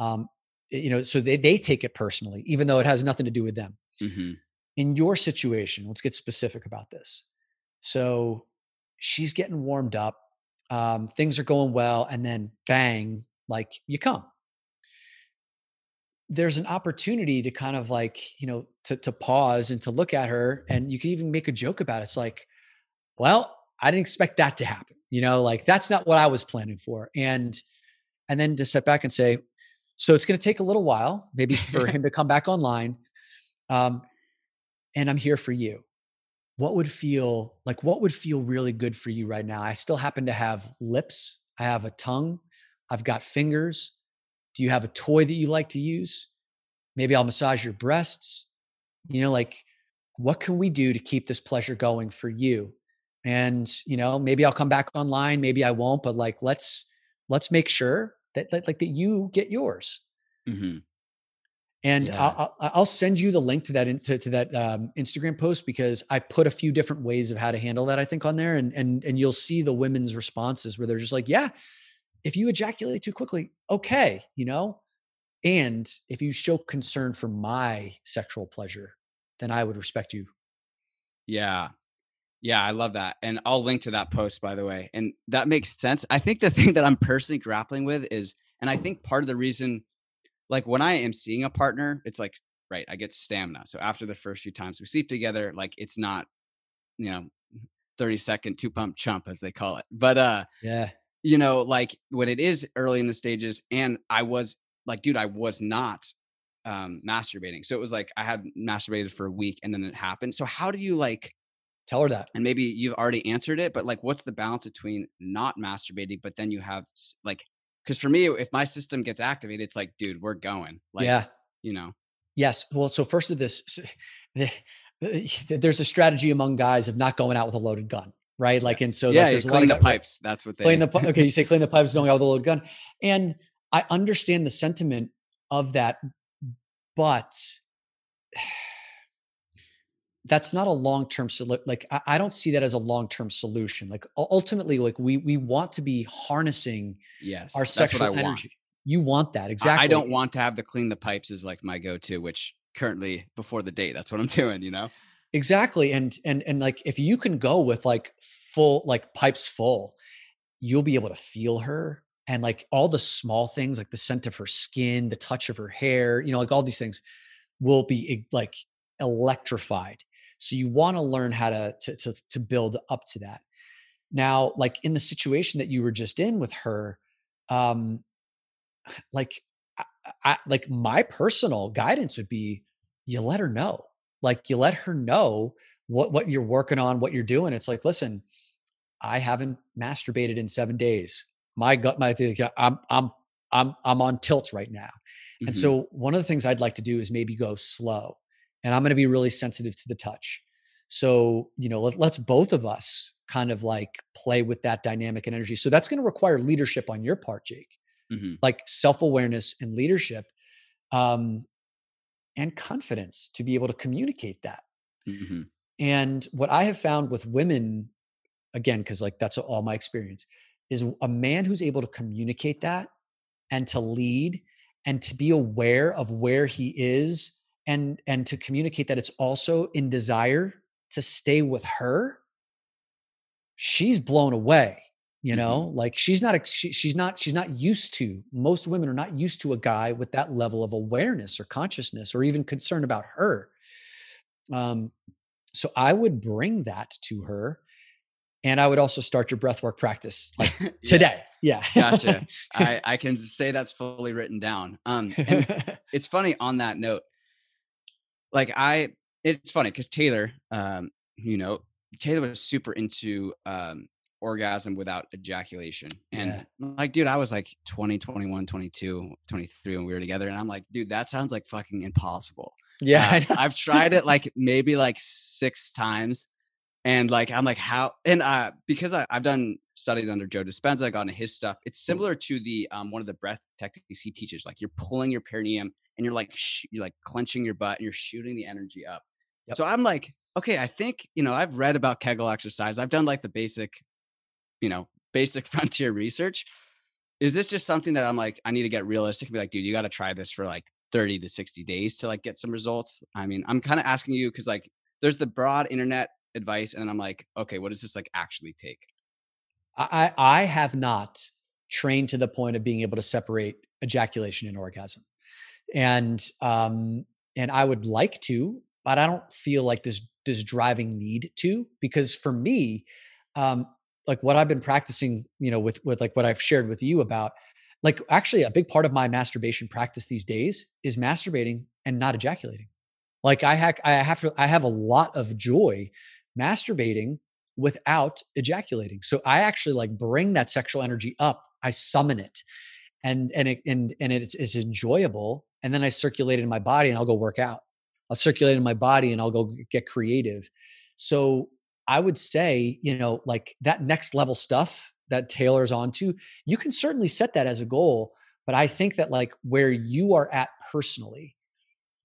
Um, you know, so they, they take it personally, even though it has nothing to do with them. Mm-hmm. In your situation, let's get specific about this. So she's getting warmed up. Um, things are going well. And then bang, like you come. There's an opportunity to kind of like, you know, to, to pause and to look at her. And you can even make a joke about it. It's like, well, I didn't expect that to happen. You know, like that's not what I was planning for. And, and then to step back and say, so it's going to take a little while, maybe for him to come back online. Um, and I'm here for you. What would feel like, what would feel really good for you right now? I still happen to have lips. I have a tongue. I've got fingers. Do you have a toy that you like to use? Maybe I'll massage your breasts. You know, like what can we do to keep this pleasure going for you? And, you know, maybe I'll come back online, maybe I won't, but like, let's, let's make sure that, that like that you get yours. Mm-hmm. And yeah. I'll, I'll send you the link to that, to, to that um, Instagram post, because I put a few different ways of how to handle that, I think, on there. And, and, and you'll see the women's responses where they're just like, yeah, if you ejaculate too quickly, okay. You know, and if you show concern for my sexual pleasure, then I would respect you. Yeah. Yeah, I love that. And I'll link to that post, by the way. And that makes sense. I think the thing that I'm personally grappling with is, and I think part of the reason, like when I am seeing a partner, it's like, right, I get stamina. So after the first few times we sleep together, like it's not, you know, thirty second two pump chump as they call it. But, uh, yeah, you know, like when it is early in the stages and I was like, dude, I was not um, masturbating. So it was like, I had masturbated for a week and then it happened. So how do you like, tell her that? And maybe you've already answered it, but like, what's the balance between not masturbating, but then you have like, cause for me, if my system gets activated, it's like, dude, we're going like, yeah. you know? Yes. Well, so first of this, so the, the, there's a strategy among guys of not going out with a loaded gun, right? Like, and so yeah, like, there's a lot of that, the pipes. Right? That's what they clean the Okay. You say clean the pipes, don't go out with a loaded gun. And I understand the sentiment of that, but that's not a long-term solution. Like I, I don't see that as a long-term solution. Like ultimately, like we, we want to be harnessing yes, our sexual energy. Want. You want that. Exactly. I, I don't want to have the clean the pipes is like my go-to, which currently before the date, that's what I'm doing, you know? Exactly. And, and, and like, if you can go with like full, like pipes full, you'll be able to feel her. And like all the small things, like the scent of her skin, the touch of her hair, you know, like all these things will be like electrified. So you want to learn how to, to, to, to build up to that. Now, like in the situation that you were just in with her, um, like, I, I, like my personal guidance would be, you let her know, like you let her know what, what you're working on, what you're doing. It's like, listen, I haven't masturbated in seven days. My gut, my, I'm, I'm, I'm, I'm on tilt right now. Mm-hmm. And so one of the things I'd like to do is maybe go slow. And I'm going to be really sensitive to the touch. So, you know, let, let's both of us kind of like play with that dynamic and energy. So that's going to require leadership on your part, Jake, mm-hmm. like self-awareness and leadership. Um, and confidence to be able to communicate that. Mm-hmm. And what I have found with women, again, because like that's all my experience, is a man who's able to communicate that and to lead and to be aware of where he is and, and to communicate that it's also in desire to stay with her, she's blown away. You know, mm-hmm. like she's not, she, she's not, she's not used to, most women are not used to a guy with that level of awareness or consciousness or even concern about her. Um, so I would bring that to her, and I would also start your breathwork practice like today. Yeah. Gotcha. I, I can say that's fully written down. Um, and it's funny on that note, like I, it's funny because Taylor, um, you know, Taylor was super into, um, orgasm without ejaculation. And yeah. like, dude, I was like twenty, twenty-one, twenty-two, twenty-three when we were together. And I'm like, dude, that sounds like fucking impossible. Yeah. Uh, I've tried it like maybe like six times. And like, I'm like, how, and uh, because I, I've done studies under Joe Dispenza, I got into his stuff. It's similar to the, um, one of the breath techniques he teaches, like you're pulling your perineum and you're like, sh- you're like clenching your butt and you're shooting the energy up. Yep. So I'm like, okay, I think, you know, I've read about Kegel exercise. I've done like the basic you know, basic frontier research. Is this just something that I'm like, I need to get realistic and be like, dude, you got to try this for like thirty to sixty days to like get some results? I mean, I'm kind of asking you, cause like there's the broad internet advice. And I'm like, okay, what does this like actually take? I, I have not trained to the point of being able to separate ejaculation and orgasm. And, um, and I would like to, but I don't feel like this, this driving need to, because for me, um, like what I've been practicing, you know, with, with like what I've shared with you about, like actually a big part of my masturbation practice these days is masturbating and not ejaculating. Like I have, I have, I have a lot of joy masturbating without ejaculating. So I actually like bring that sexual energy up. I summon it and, and it, and, and it's, it's enjoyable. And then I circulate it in my body and I'll go work out. I'll circulate in my body and I'll go get creative. So I would say, you know, like that next level stuff that Taylor's onto, you can certainly set that as a goal. But I think that like where you are at personally,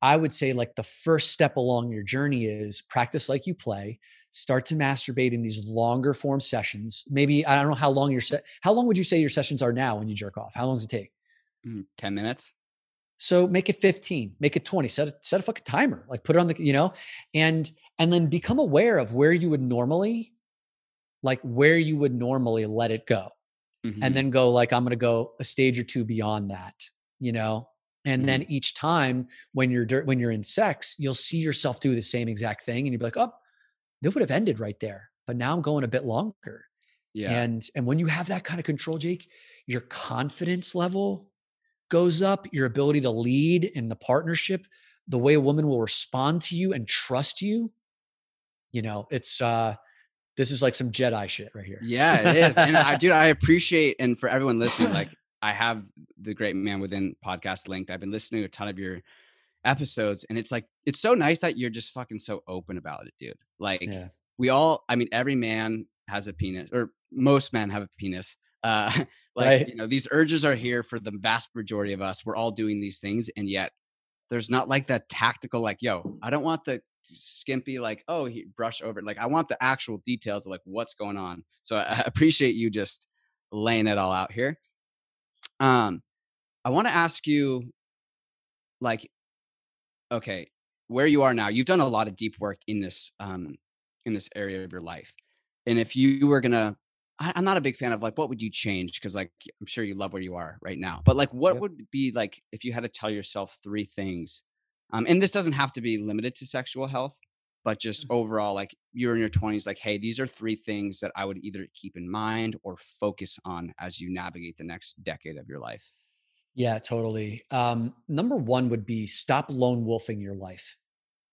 I would say like the first step along your journey is practice like you play, start to masturbate in these longer form sessions. Maybe, I don't know how long your set, how long would you say your sessions are now when you jerk off? How long does it take? Mm, ten minutes. So make it fifteen, make it twenty, set a, set a fucking timer, like put it on the, you know, and, and then become aware of where you would normally, like where you would normally let it go. Mm-hmm. And then go like, I'm going to go a stage or two beyond that, you know? And mm-hmm. then each time when you're, when you're in sex, you'll see yourself do the same exact thing. And you'll be like, oh, they would have ended right there, but now I'm going a bit longer. Yeah. And, and when you have that kind of control, Jake, your confidence level goes up, your ability to lead in the partnership, the way a woman will respond to you and trust you. You know, it's, uh, this is like some Jedi shit right here. Yeah, it is. And I, dude, I appreciate, and for everyone listening, like I have the Great Man Within podcast linked. I've been listening to a ton of your episodes and it's like, it's so nice that you're just fucking so open about it, dude. Like yeah. we all, I mean, every man has a penis, or most men have a penis. Uh, like, right. you know, these urges are here for the vast majority of us. We're all doing these things. And yet there's not like that tactical, like, yo, I don't want the skimpy, like, oh, he brush over it. Like, I want the actual details of like what's going on. So I appreciate you just laying it all out here. Um, I want to ask you like, okay, where you are now, you've done a lot of deep work in this, um, in this area of your life. And if you were going to, I'm not a big fan of like, what would you change? Cause like, I'm sure you love where you are right now, but like, what yep. would be like, if you had to tell yourself three things, um, and this doesn't have to be limited to sexual health, but just mm-hmm. overall, like you're in your twenties, like, hey, these are three things that I would either keep in mind or focus on as you navigate the next decade of your life. Yeah, totally. Um, number one would be stop lone wolfing your life,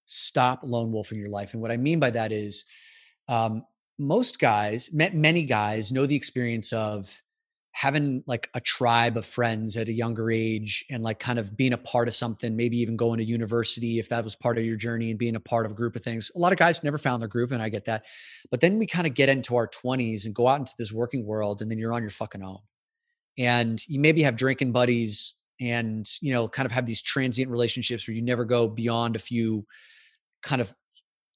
stop lone wolfing your life. And what I mean by that is, um, most guys, many guys know the experience of having like a tribe of friends at a younger age and like kind of being a part of something, maybe even going to university if that was part of your journey and being a part of a group of things. A lot of guys never found their group and I get that. But then we kind of get into our twenties and go out into this working world and then you're on your fucking own. And you maybe have drinking buddies and, you know, kind of have these transient relationships where you never go beyond a few kind of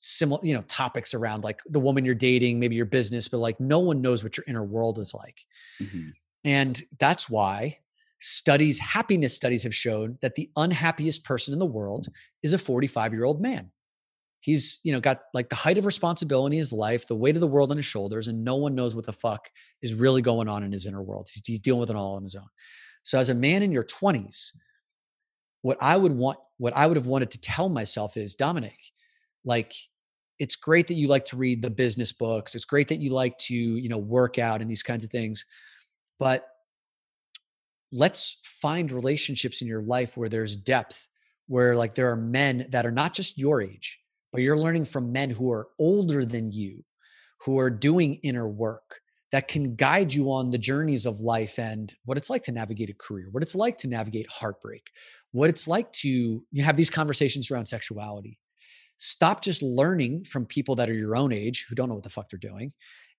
similar, you know, topics around like the woman you're dating, maybe your business, but like no one knows what your inner world is like. Mm-hmm. And that's why studies, happiness studies have shown that the unhappiest person in the world is a forty-five year old man. He's, you know, got like the height of responsibility in his life, the weight of the world on his shoulders, and no one knows what the fuck is really going on in his inner world. He's, he's dealing with it all on his own. So as a man in your twenties, what I would want, what I would have wanted to tell myself is, Dominick, like, it's great that you like to read the business books. It's great that you like to, you know, work out and these kinds of things, but let's find relationships in your life where there's depth, where like there are men that are not just your age, but you're learning from men who are older than you, who are doing inner work that can guide you on the journeys of life and what it's like to navigate a career, what it's like to navigate heartbreak, what it's like to, you have these conversations around sexuality. Stop just learning from people that are your own age who don't know what the fuck they're doing,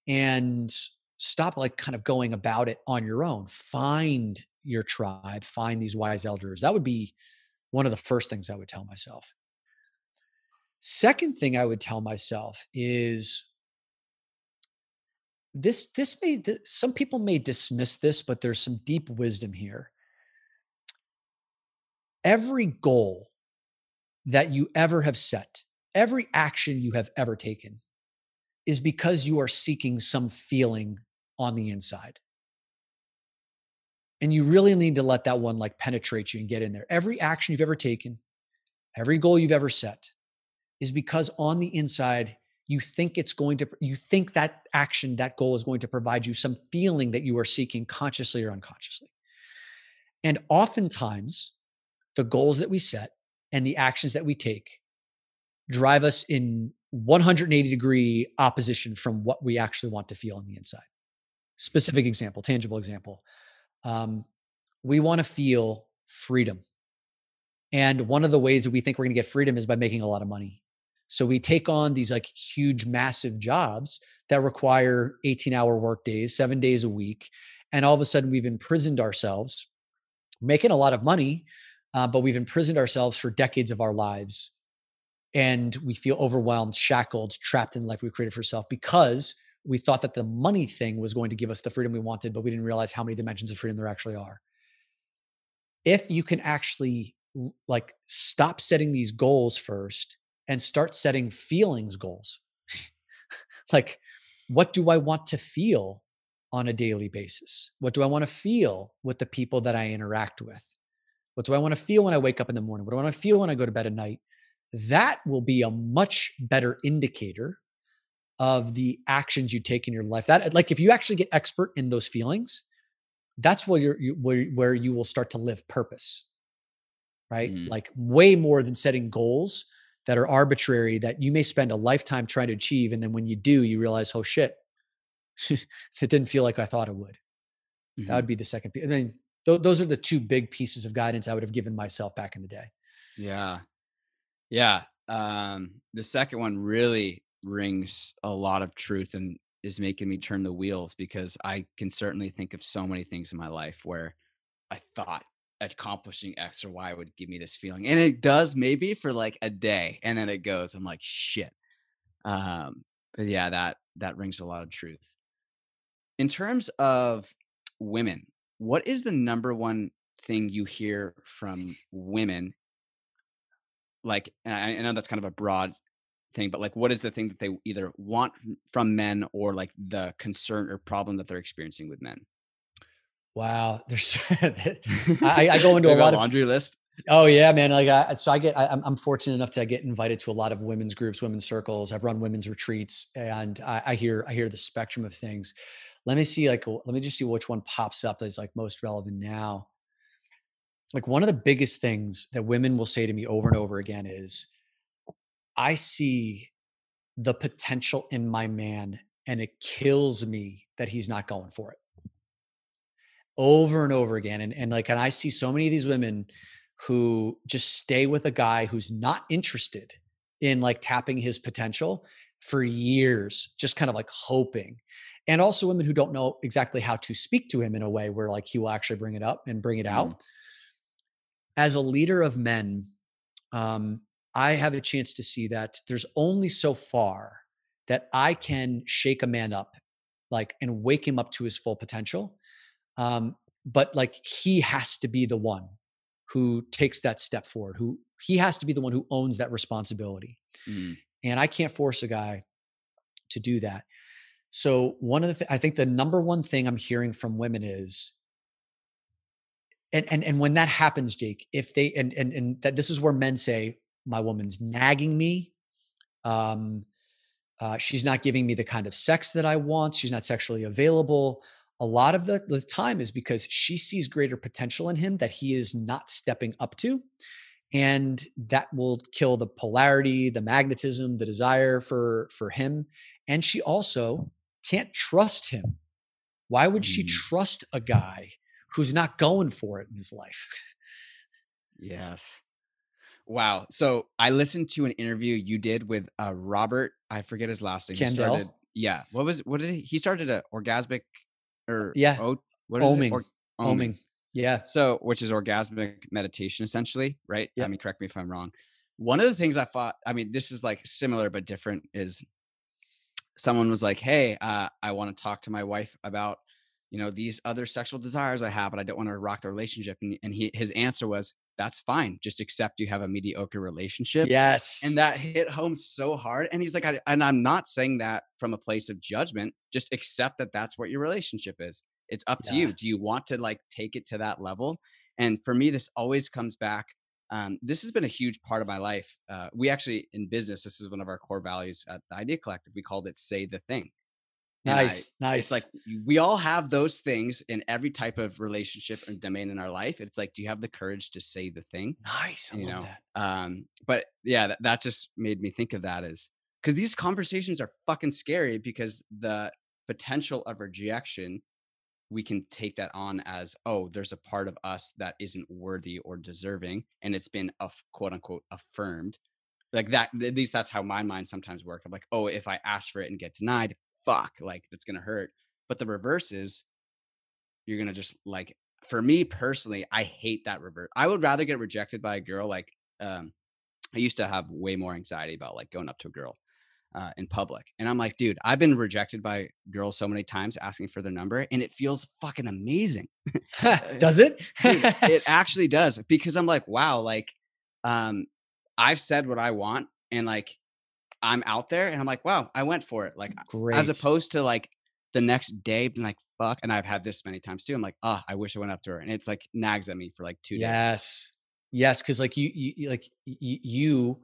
and stop like kind of going about it on your own. Find your tribe, find these wise elders. That would be one of the first things I would tell myself. Second thing I would tell myself is this, this may, some people may dismiss this, but there's some deep wisdom here. Every goal that you ever have set, every action you have ever taken is because you are seeking some feeling on the inside. And you really need to let that one like penetrate you and get in there. Every action you've ever taken, every goal you've ever set is because on the inside, you think it's going to, you think that action, that goal is going to provide you some feeling that you are seeking consciously or unconsciously. And oftentimes the goals that we set and the actions that we take drive us in one hundred eighty degree opposition from what we actually want to feel on the inside. Specific example, tangible example. Um, we want to feel freedom. And one of the ways that we think we're going to get freedom is by making a lot of money. So we take on these like huge, massive jobs that require eighteen hour work days, seven days a week. And all of a sudden we've imprisoned ourselves, making a lot of money, uh, but we've imprisoned ourselves for decades of our lives. And we feel overwhelmed, shackled, trapped in the life we created for ourselves because we thought that the money thing was going to give us the freedom we wanted, but we didn't realize how many dimensions of freedom there actually are. If you can actually like stop setting these goals first and start setting feelings goals, like what do I want to feel on a daily basis? What do I want to feel with the people that I interact with? What do I want to feel when I wake up in the morning? What do I want to feel when I go to bed at night? That will be a much better indicator of the actions you take in your life. That, like, if you actually get expert in those feelings, that's where you're, you, where, where you will start to live purpose, right? Mm-hmm. Like way more than setting goals that are arbitrary that you may spend a lifetime trying to achieve. And then when you do, you realize, oh shit, it didn't feel like I thought it would. Mm-hmm. That would be the second piece. I mean, th- those are the two big pieces of guidance I would have given myself back in the day. Yeah. Yeah. Um, the second one really rings a lot of truth and is making me turn the wheels, because I can certainly think of so many things in my life where I thought accomplishing X or Y would give me this feeling. And it does, maybe for like a day, and then it goes, I'm like, shit. Um, but yeah, that, that rings a lot of truth. In terms of women, what is the number one thing you hear from women? Like, I know that's kind of a broad thing, but like, what is the thing that they either want from men or like the concern or problem that they're experiencing with men? Wow. There's, I, I go into a lot of laundry list. Oh yeah, man. Like I, so I get, I, I'm fortunate enough to get invited to a lot of women's groups, women's circles. I've run women's retreats, and I, I hear, I hear the spectrum of things. Let me see, like, let me just see which one pops up as like most relevant now. Like one of the biggest things that women will say to me over and over again is, I see the potential in my man and it kills me that he's not going for it. Over and over again. And, and like, and I see so many of these women who just stay with a guy who's not interested in like tapping his potential for years, just kind of like hoping. And also women who don't know exactly how to speak to him in a way where like he will actually bring it up and bring it mm-hmm. out. as a leader of men, um, I have a chance to see that there's only so far that I can shake a man up, like, and wake him up to his full potential. Um, but like, he has to be the one who takes that step forward, who he has to be the one who owns that responsibility. Mm. And I can't force a guy to do that. So one of the, th- I think the number one thing I'm hearing from women is, and, and, and when that happens, Jake, if they, and, and, and that this is where men say, my woman's nagging me. Um, uh, she's not giving me the kind of sex that I want. She's not sexually available. A lot of the, the time is because she sees greater potential in him that he is not stepping up to. And that will kill the polarity, the magnetism, the desire for, for him. And she also can't trust him. Why would she trust a guy who's not going for it in his life? Yes. Wow. So I listened to an interview you did with uh, Robert, I forget his last name. Candel. He started, yeah. What was, what did he, he started a orgasmic or yeah. O, what is Oming. It? Or, Oming. Oming. Yeah. So, which is orgasmic meditation essentially, right? Yep. I mean, correct me if I'm wrong. One of the things I thought, I mean, this is like similar, but different, is someone was like, hey, uh, I want to talk to my wife about, you know, these other sexual desires I have, but I don't want to rock the relationship. And, and he, his answer was, that's fine. Just accept you have a mediocre relationship. Yes. And that hit home so hard. And he's like, I, and I'm not saying that from a place of judgment, just accept that that's what your relationship is. It's up yeah. to you. Do you want to like take it to that level? And for me, this always comes back. Um, this has been a huge part of my life. Uh, we actually, in business, this is one of our core values at the Idea Collective. We called it Say the Thing. And nice. I, nice. It's like, we all have those things in every type of relationship and domain in our life. It's like, do you have the courage to say the thing? Nice. I you love know? That. Um, but yeah, that, that just made me think of that is because these conversations are fucking scary, because the potential of rejection, we can take that on as, oh, there's a part of us that isn't worthy or deserving. And it's been a quote unquote affirmed like that. At least that's how my mind sometimes works. I'm like, oh, if I ask for it and get denied, fuck, like that's going to hurt. But the reverse is you're going to just like, for me personally, I hate that reverse. I would rather get rejected by a girl. Like, um, I used to have way more anxiety about like going up to a girl uh, in public. And I'm like, dude, I've been rejected by girls so many times asking for their number, and it feels fucking amazing. Does it? Dude, it actually does, because I'm like, wow, like, um, I've said what I want, and like, I'm out there, and I'm like, wow, I went for it. Like, great. As opposed to like the next day being like, fuck. And I've had this many times too. I'm like, ah, oh, I wish I went up to her. And it's like nags at me for like two yes. days. Yes. Yes. Cause like you, you like you, you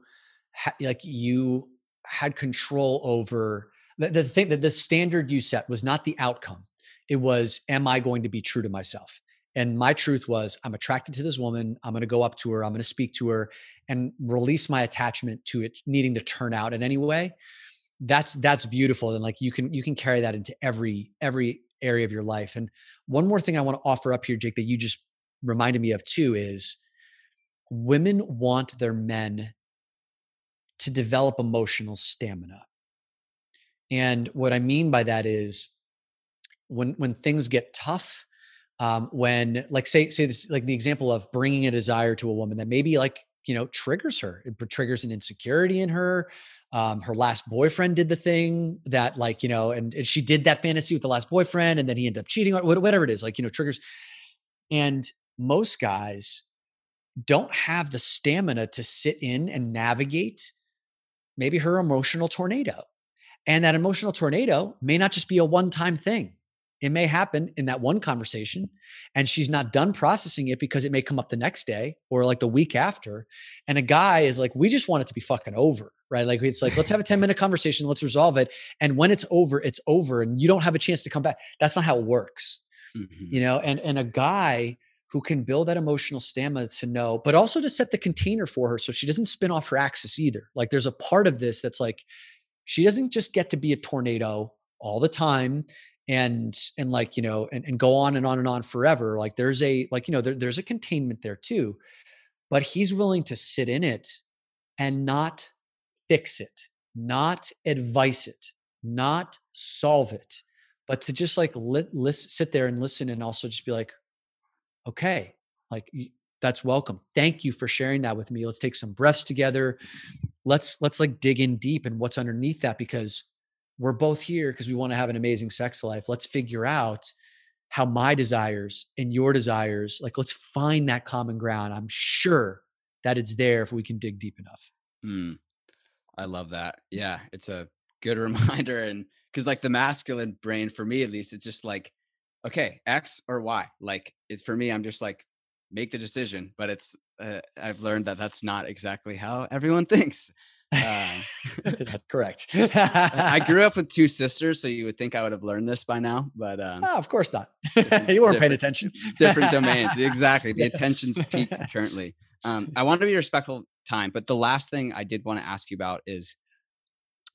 ha- like you had control over the, the thing, that the standard you set was not the outcome. It was, am I going to be true to myself? And my truth was, I'm attracted to this woman. I'm going to go up to her. I'm going to speak to her and release my attachment to it needing to turn out in any way. That's, that's beautiful. And like, you can, you can carry that into every, every area of your life. And one more thing I want to offer up here, Jake, that you just reminded me of too, is women want their men to develop emotional stamina. And what I mean by that is when, when things get tough, Um, when like, say, say this, like the example of bringing a desire to a woman that maybe like, you know, triggers her, it triggers an insecurity in her. Um, her last boyfriend did the thing that like, you know, and, and she did that fantasy with the last boyfriend, and then he ended up cheating on whatever it is, like, you know, triggers. And most guys don't have the stamina to sit in and navigate maybe her emotional tornado. And that emotional tornado may not just be a one-time thing. It may happen in that one conversation, and she's not done processing it because it may come up the next day or like the week after. And a guy is like, we just want it to be fucking over, right? Like, it's like, let's have a ten minute conversation. Let's resolve it. And when it's over, it's over, and you don't have a chance to come back. That's not how it works, mm-hmm. you know? And, and a guy who can build that emotional stamina to know, but also to set the container for her so she doesn't spin off her axis either. Like, there's a part of this that's like, she doesn't just get to be a tornado all the time. And, and like, you know, and, and go on and on and on forever. Like there's a, like, you know, there, there's a containment there too, but he's willing to sit in it and not fix it, not advise it, not solve it, but to just like, let, let, sit there and listen, and also just be like, okay, like that's welcome. Thank you for sharing that with me. Let's take some breaths together. Let's, let's like dig in deep and what's underneath that, because we're both here because we want to have an amazing sex life. Let's figure out how my desires and your desires, like let's find that common ground. I'm sure that it's there if we can dig deep enough. Mm, I love that. Yeah. It's a good reminder. And because like the masculine brain, for me at least, it's just like, okay, X or Y. Like it's for me, I'm just like, make the decision, but it's, uh, I've learned that that's not exactly how everyone thinks. Uh, that's correct. I grew up with two sisters, so you would think I would have learned this by now, but um, oh, of course not. You weren't paying attention. Different domains. Exactly. The attention's peaked currently. Um, I want to be respectful of time, but the last thing I did want to ask you about is,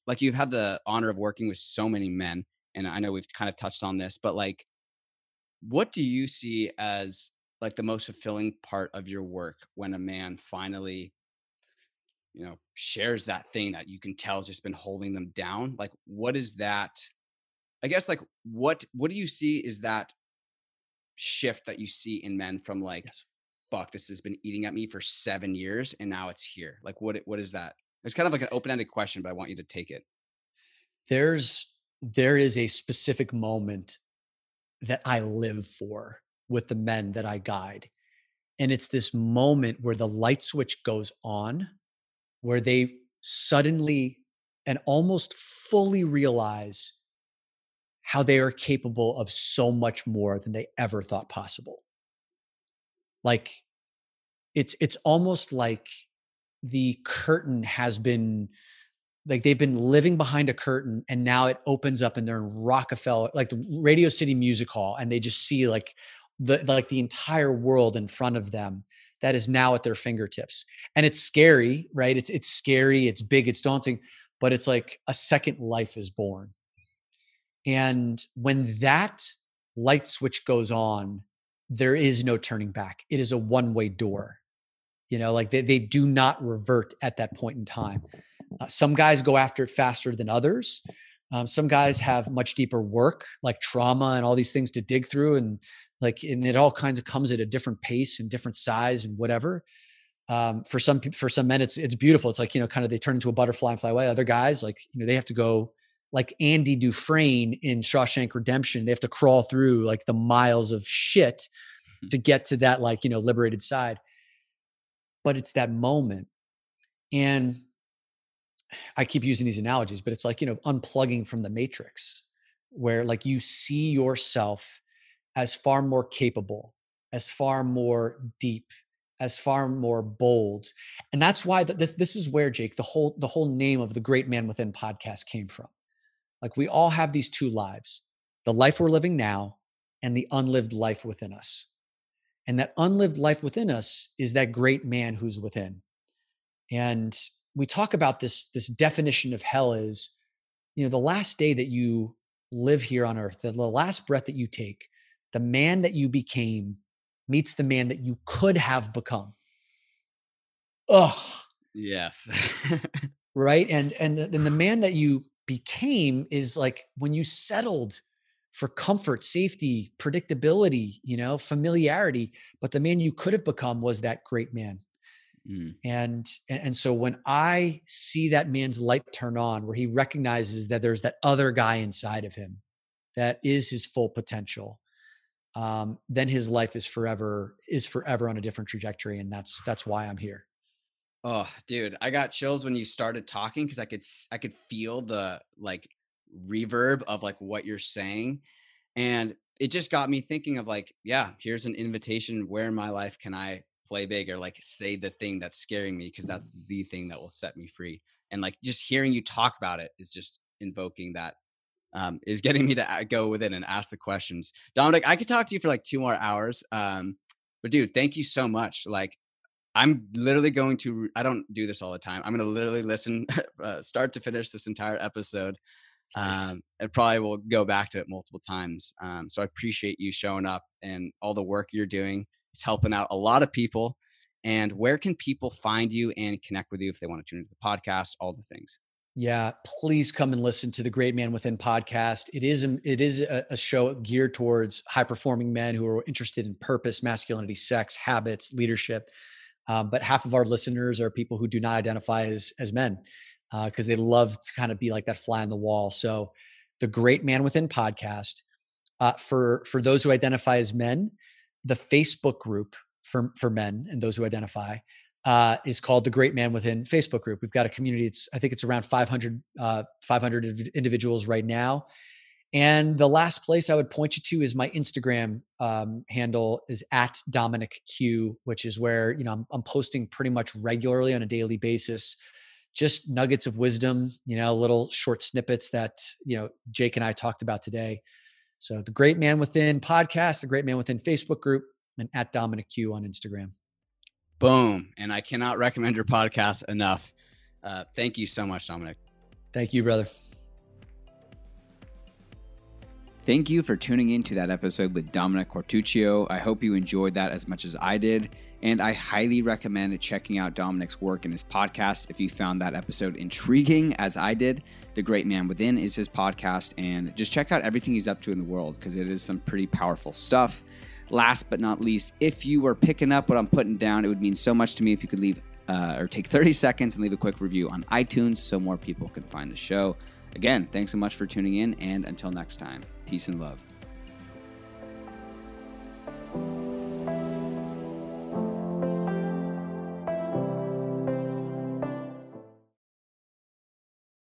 like, you've had the honor of working with so many men, and I know we've kind of touched on this, but like, what do you see as like the most fulfilling part of your work when a man finally, you know, shares that thing that you can tell has just been holding them down? Like, what is that? I guess like, what, what do you see is that shift that you see in men from like, yes, fuck, this has been eating at me for seven years and now it's here. Like, what, what is that? It's kind of like an open-ended question, but I want you to take it. There's, there is a specific moment that I live for with the men that I guide. And it's this moment where the light switch goes on, where they suddenly and almost fully realize how they are capable of so much more than they ever thought possible. Like it's, it's almost like the curtain has been, like they've been living behind a curtain and now it opens up and they're in Rockefeller, like the Radio City Music Hall. And they just see like, the, like the entire world in front of them that is now at their fingertips. And it's scary, right? It's, it's scary. It's big, it's daunting, but it's like a second life is born. And when that light switch goes on, there is no turning back. It is a one-way door. You know, like they, they do not revert at that point in time. Uh, some guys go after it faster than others. Um, some guys have much deeper work, like trauma and all these things to dig through, and like, and it all kinds of comes at a different pace and different size and whatever. Um, for some, for some men, it's, it's beautiful. It's like, you know, kind of, they turn into a butterfly and fly away. Other guys, like, you know, they have to go like Andy Dufresne in Shawshank Redemption. They have to crawl through like the miles of shit to get to that, like, you know, liberated side. But it's that moment. And I keep using these analogies, but it's like, you know, unplugging from the matrix, where like you see yourself as far more capable, as far more deep, as far more bold. And that's why the, this, this is where, Jake, the whole, the whole name of the Great Man Within podcast came from. Like, we all have these two lives, the life we're living now and the unlived life within us. And that unlived life within us is that great man who's within. And we talk about this, this definition of hell is, you know, the last day that you live here on earth, the last breath that you take, the man that you became meets the man that you could have become. Ugh. Yes. Right. And, and then the man that you became is like when you settled for comfort, safety, predictability, you know, familiarity, but the man you could have become was that great man. Mm. And, and so when I see that man's light turn on, where he recognizes that there's that other guy inside of him that is his full potential, um, then his life is forever, is forever on a different trajectory. And that's, that's why I'm here. Oh, dude, I got chills when you started talking, 'cause I could, I could feel the like reverb of like what you're saying. And it just got me thinking of like, yeah, here's an invitation. Where in my life can I play big, or like say the thing that's scaring me, because that's the thing that will set me free. And like just hearing you talk about it is just invoking that, um, is getting me to go within and ask the questions. Dominick, I could talk to you for like two more hours. Um, but dude, thank you so much. Like, I'm literally going to, I don't do this all the time. I'm going to literally listen, uh, start to finish this entire episode. Nice. Um, and probably will go back to it multiple times. Um, so I appreciate you showing up and all the work you're doing. It's helping out a lot of people. And where can people find you and connect with you if they want to tune into the podcast, all the things? Yeah, please come and listen to the Great Man Within podcast. It is a, it is a, a show geared towards high-performing men who are interested in purpose, masculinity, sex, habits, leadership. Um, but half of our listeners are people who do not identify as, as men because uh, they love to kind of be like that fly on the wall. So the Great Man Within podcast, uh, for, for those who identify as men, the Facebook group for, for men and those who identify uh, is called the Great Man Within Facebook group. We've got a community. It's, I think it's around five hundred, uh, five hundred individuals right now. And the last place I would point you to is my Instagram um, handle is at Dominick Q, which is where, you know, I'm, I'm posting pretty much regularly on a daily basis, just nuggets of wisdom, you know, little short snippets that, you know, Jake and I talked about today. So the Great Man Within podcast, the Great Man Within Facebook group, and at Dominick Q on Instagram. Boom. And I cannot recommend your podcast enough. Uh, thank you so much, Dominick. Thank you, brother. Thank you for tuning in to that episode with Dominick Quartuccio. I hope you enjoyed that as much as I did. And I highly recommend checking out Dominick's work and his podcast if you found that episode intriguing as I did. The Great Man Within is his podcast. And just check out everything he's up to in the world because it is some pretty powerful stuff. Last but not least, if you are picking up what I'm putting down, it would mean so much to me if you could leave uh, or take thirty seconds and leave a quick review on iTunes so more people can find the show. Again, thanks so much for tuning in, and until next time, peace and love.